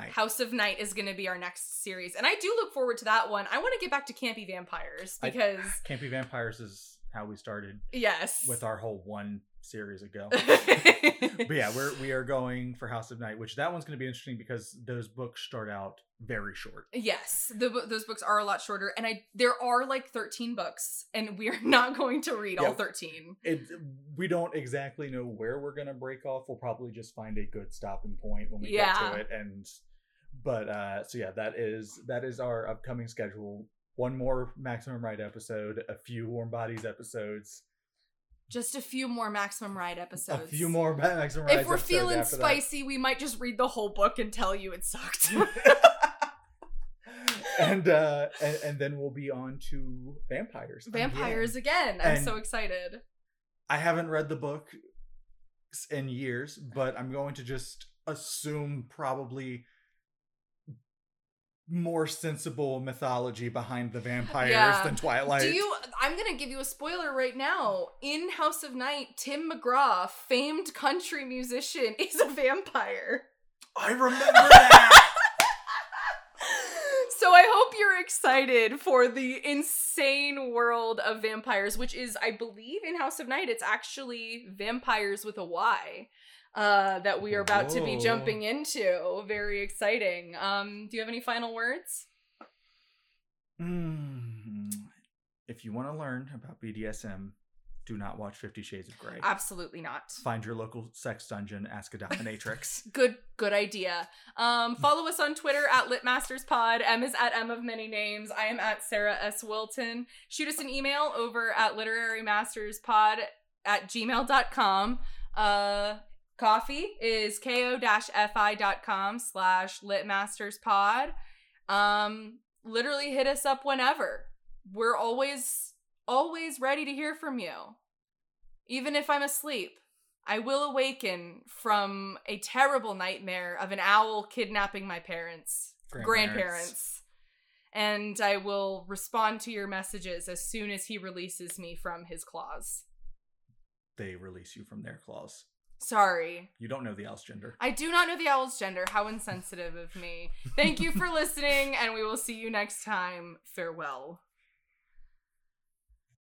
Night is going to be our next series. And I do look forward to that one. I want to get back to Campy Vampires, because Campy Vampires is how we started. Yes. With our whole one series ago. But yeah, we are going for House of Night, which that one's going to be interesting because those books start out very short. Yes. Those books are a lot shorter, and there are like 13 books, and we're not going to read all 13. We don't exactly know where we're going to break off. We'll probably just find a good stopping point when we get to it, but that is our upcoming schedule. 1 more Maximum Ride episode, a few Warm Bodies episodes, Just a few more Maximum Ride episodes. A few more Maximum Ride episodes. If we're feeling spicy, that. We might just read the whole book and tell you it sucked. And then we'll be on to vampires. Vampires again. I'm so excited. I haven't read the book in years, but I'm going to just assume probably more sensible mythology behind the vampires than Twilight. I'm gonna give you a spoiler right now. In House of Night, Tim McGraw, famed country musician, is a vampire. I remember that. So I hope you're excited for the insane world of vampires, which is, I believe, in House of Night, it's actually vampires with a Y. That we are about to be jumping into. Very exciting. Do you have any final words? If you want to learn about BDSM, do not watch 50 Shades of Grey. Absolutely not. Find your local sex dungeon. Ask a dominatrix. Good idea. Follow us on Twitter at LitmastersPod. M is at M of many names. I am at Sarah S. Wilton. Shoot us an email over at literarymasterspod@gmail.com. Ko-fi is ko-fi.com/litmasterspod. Literally hit us up whenever. We're always ready to hear from you. Even if I'm asleep, I will awaken from a terrible nightmare of an owl kidnapping my parents, grandparents. And I will respond to your messages as soon as he releases me from his claws. They release you from their claws. Sorry. You don't know the owl's gender. I do not know the owl's gender. How insensitive of me. Thank you for listening, and we will see you next time. Farewell.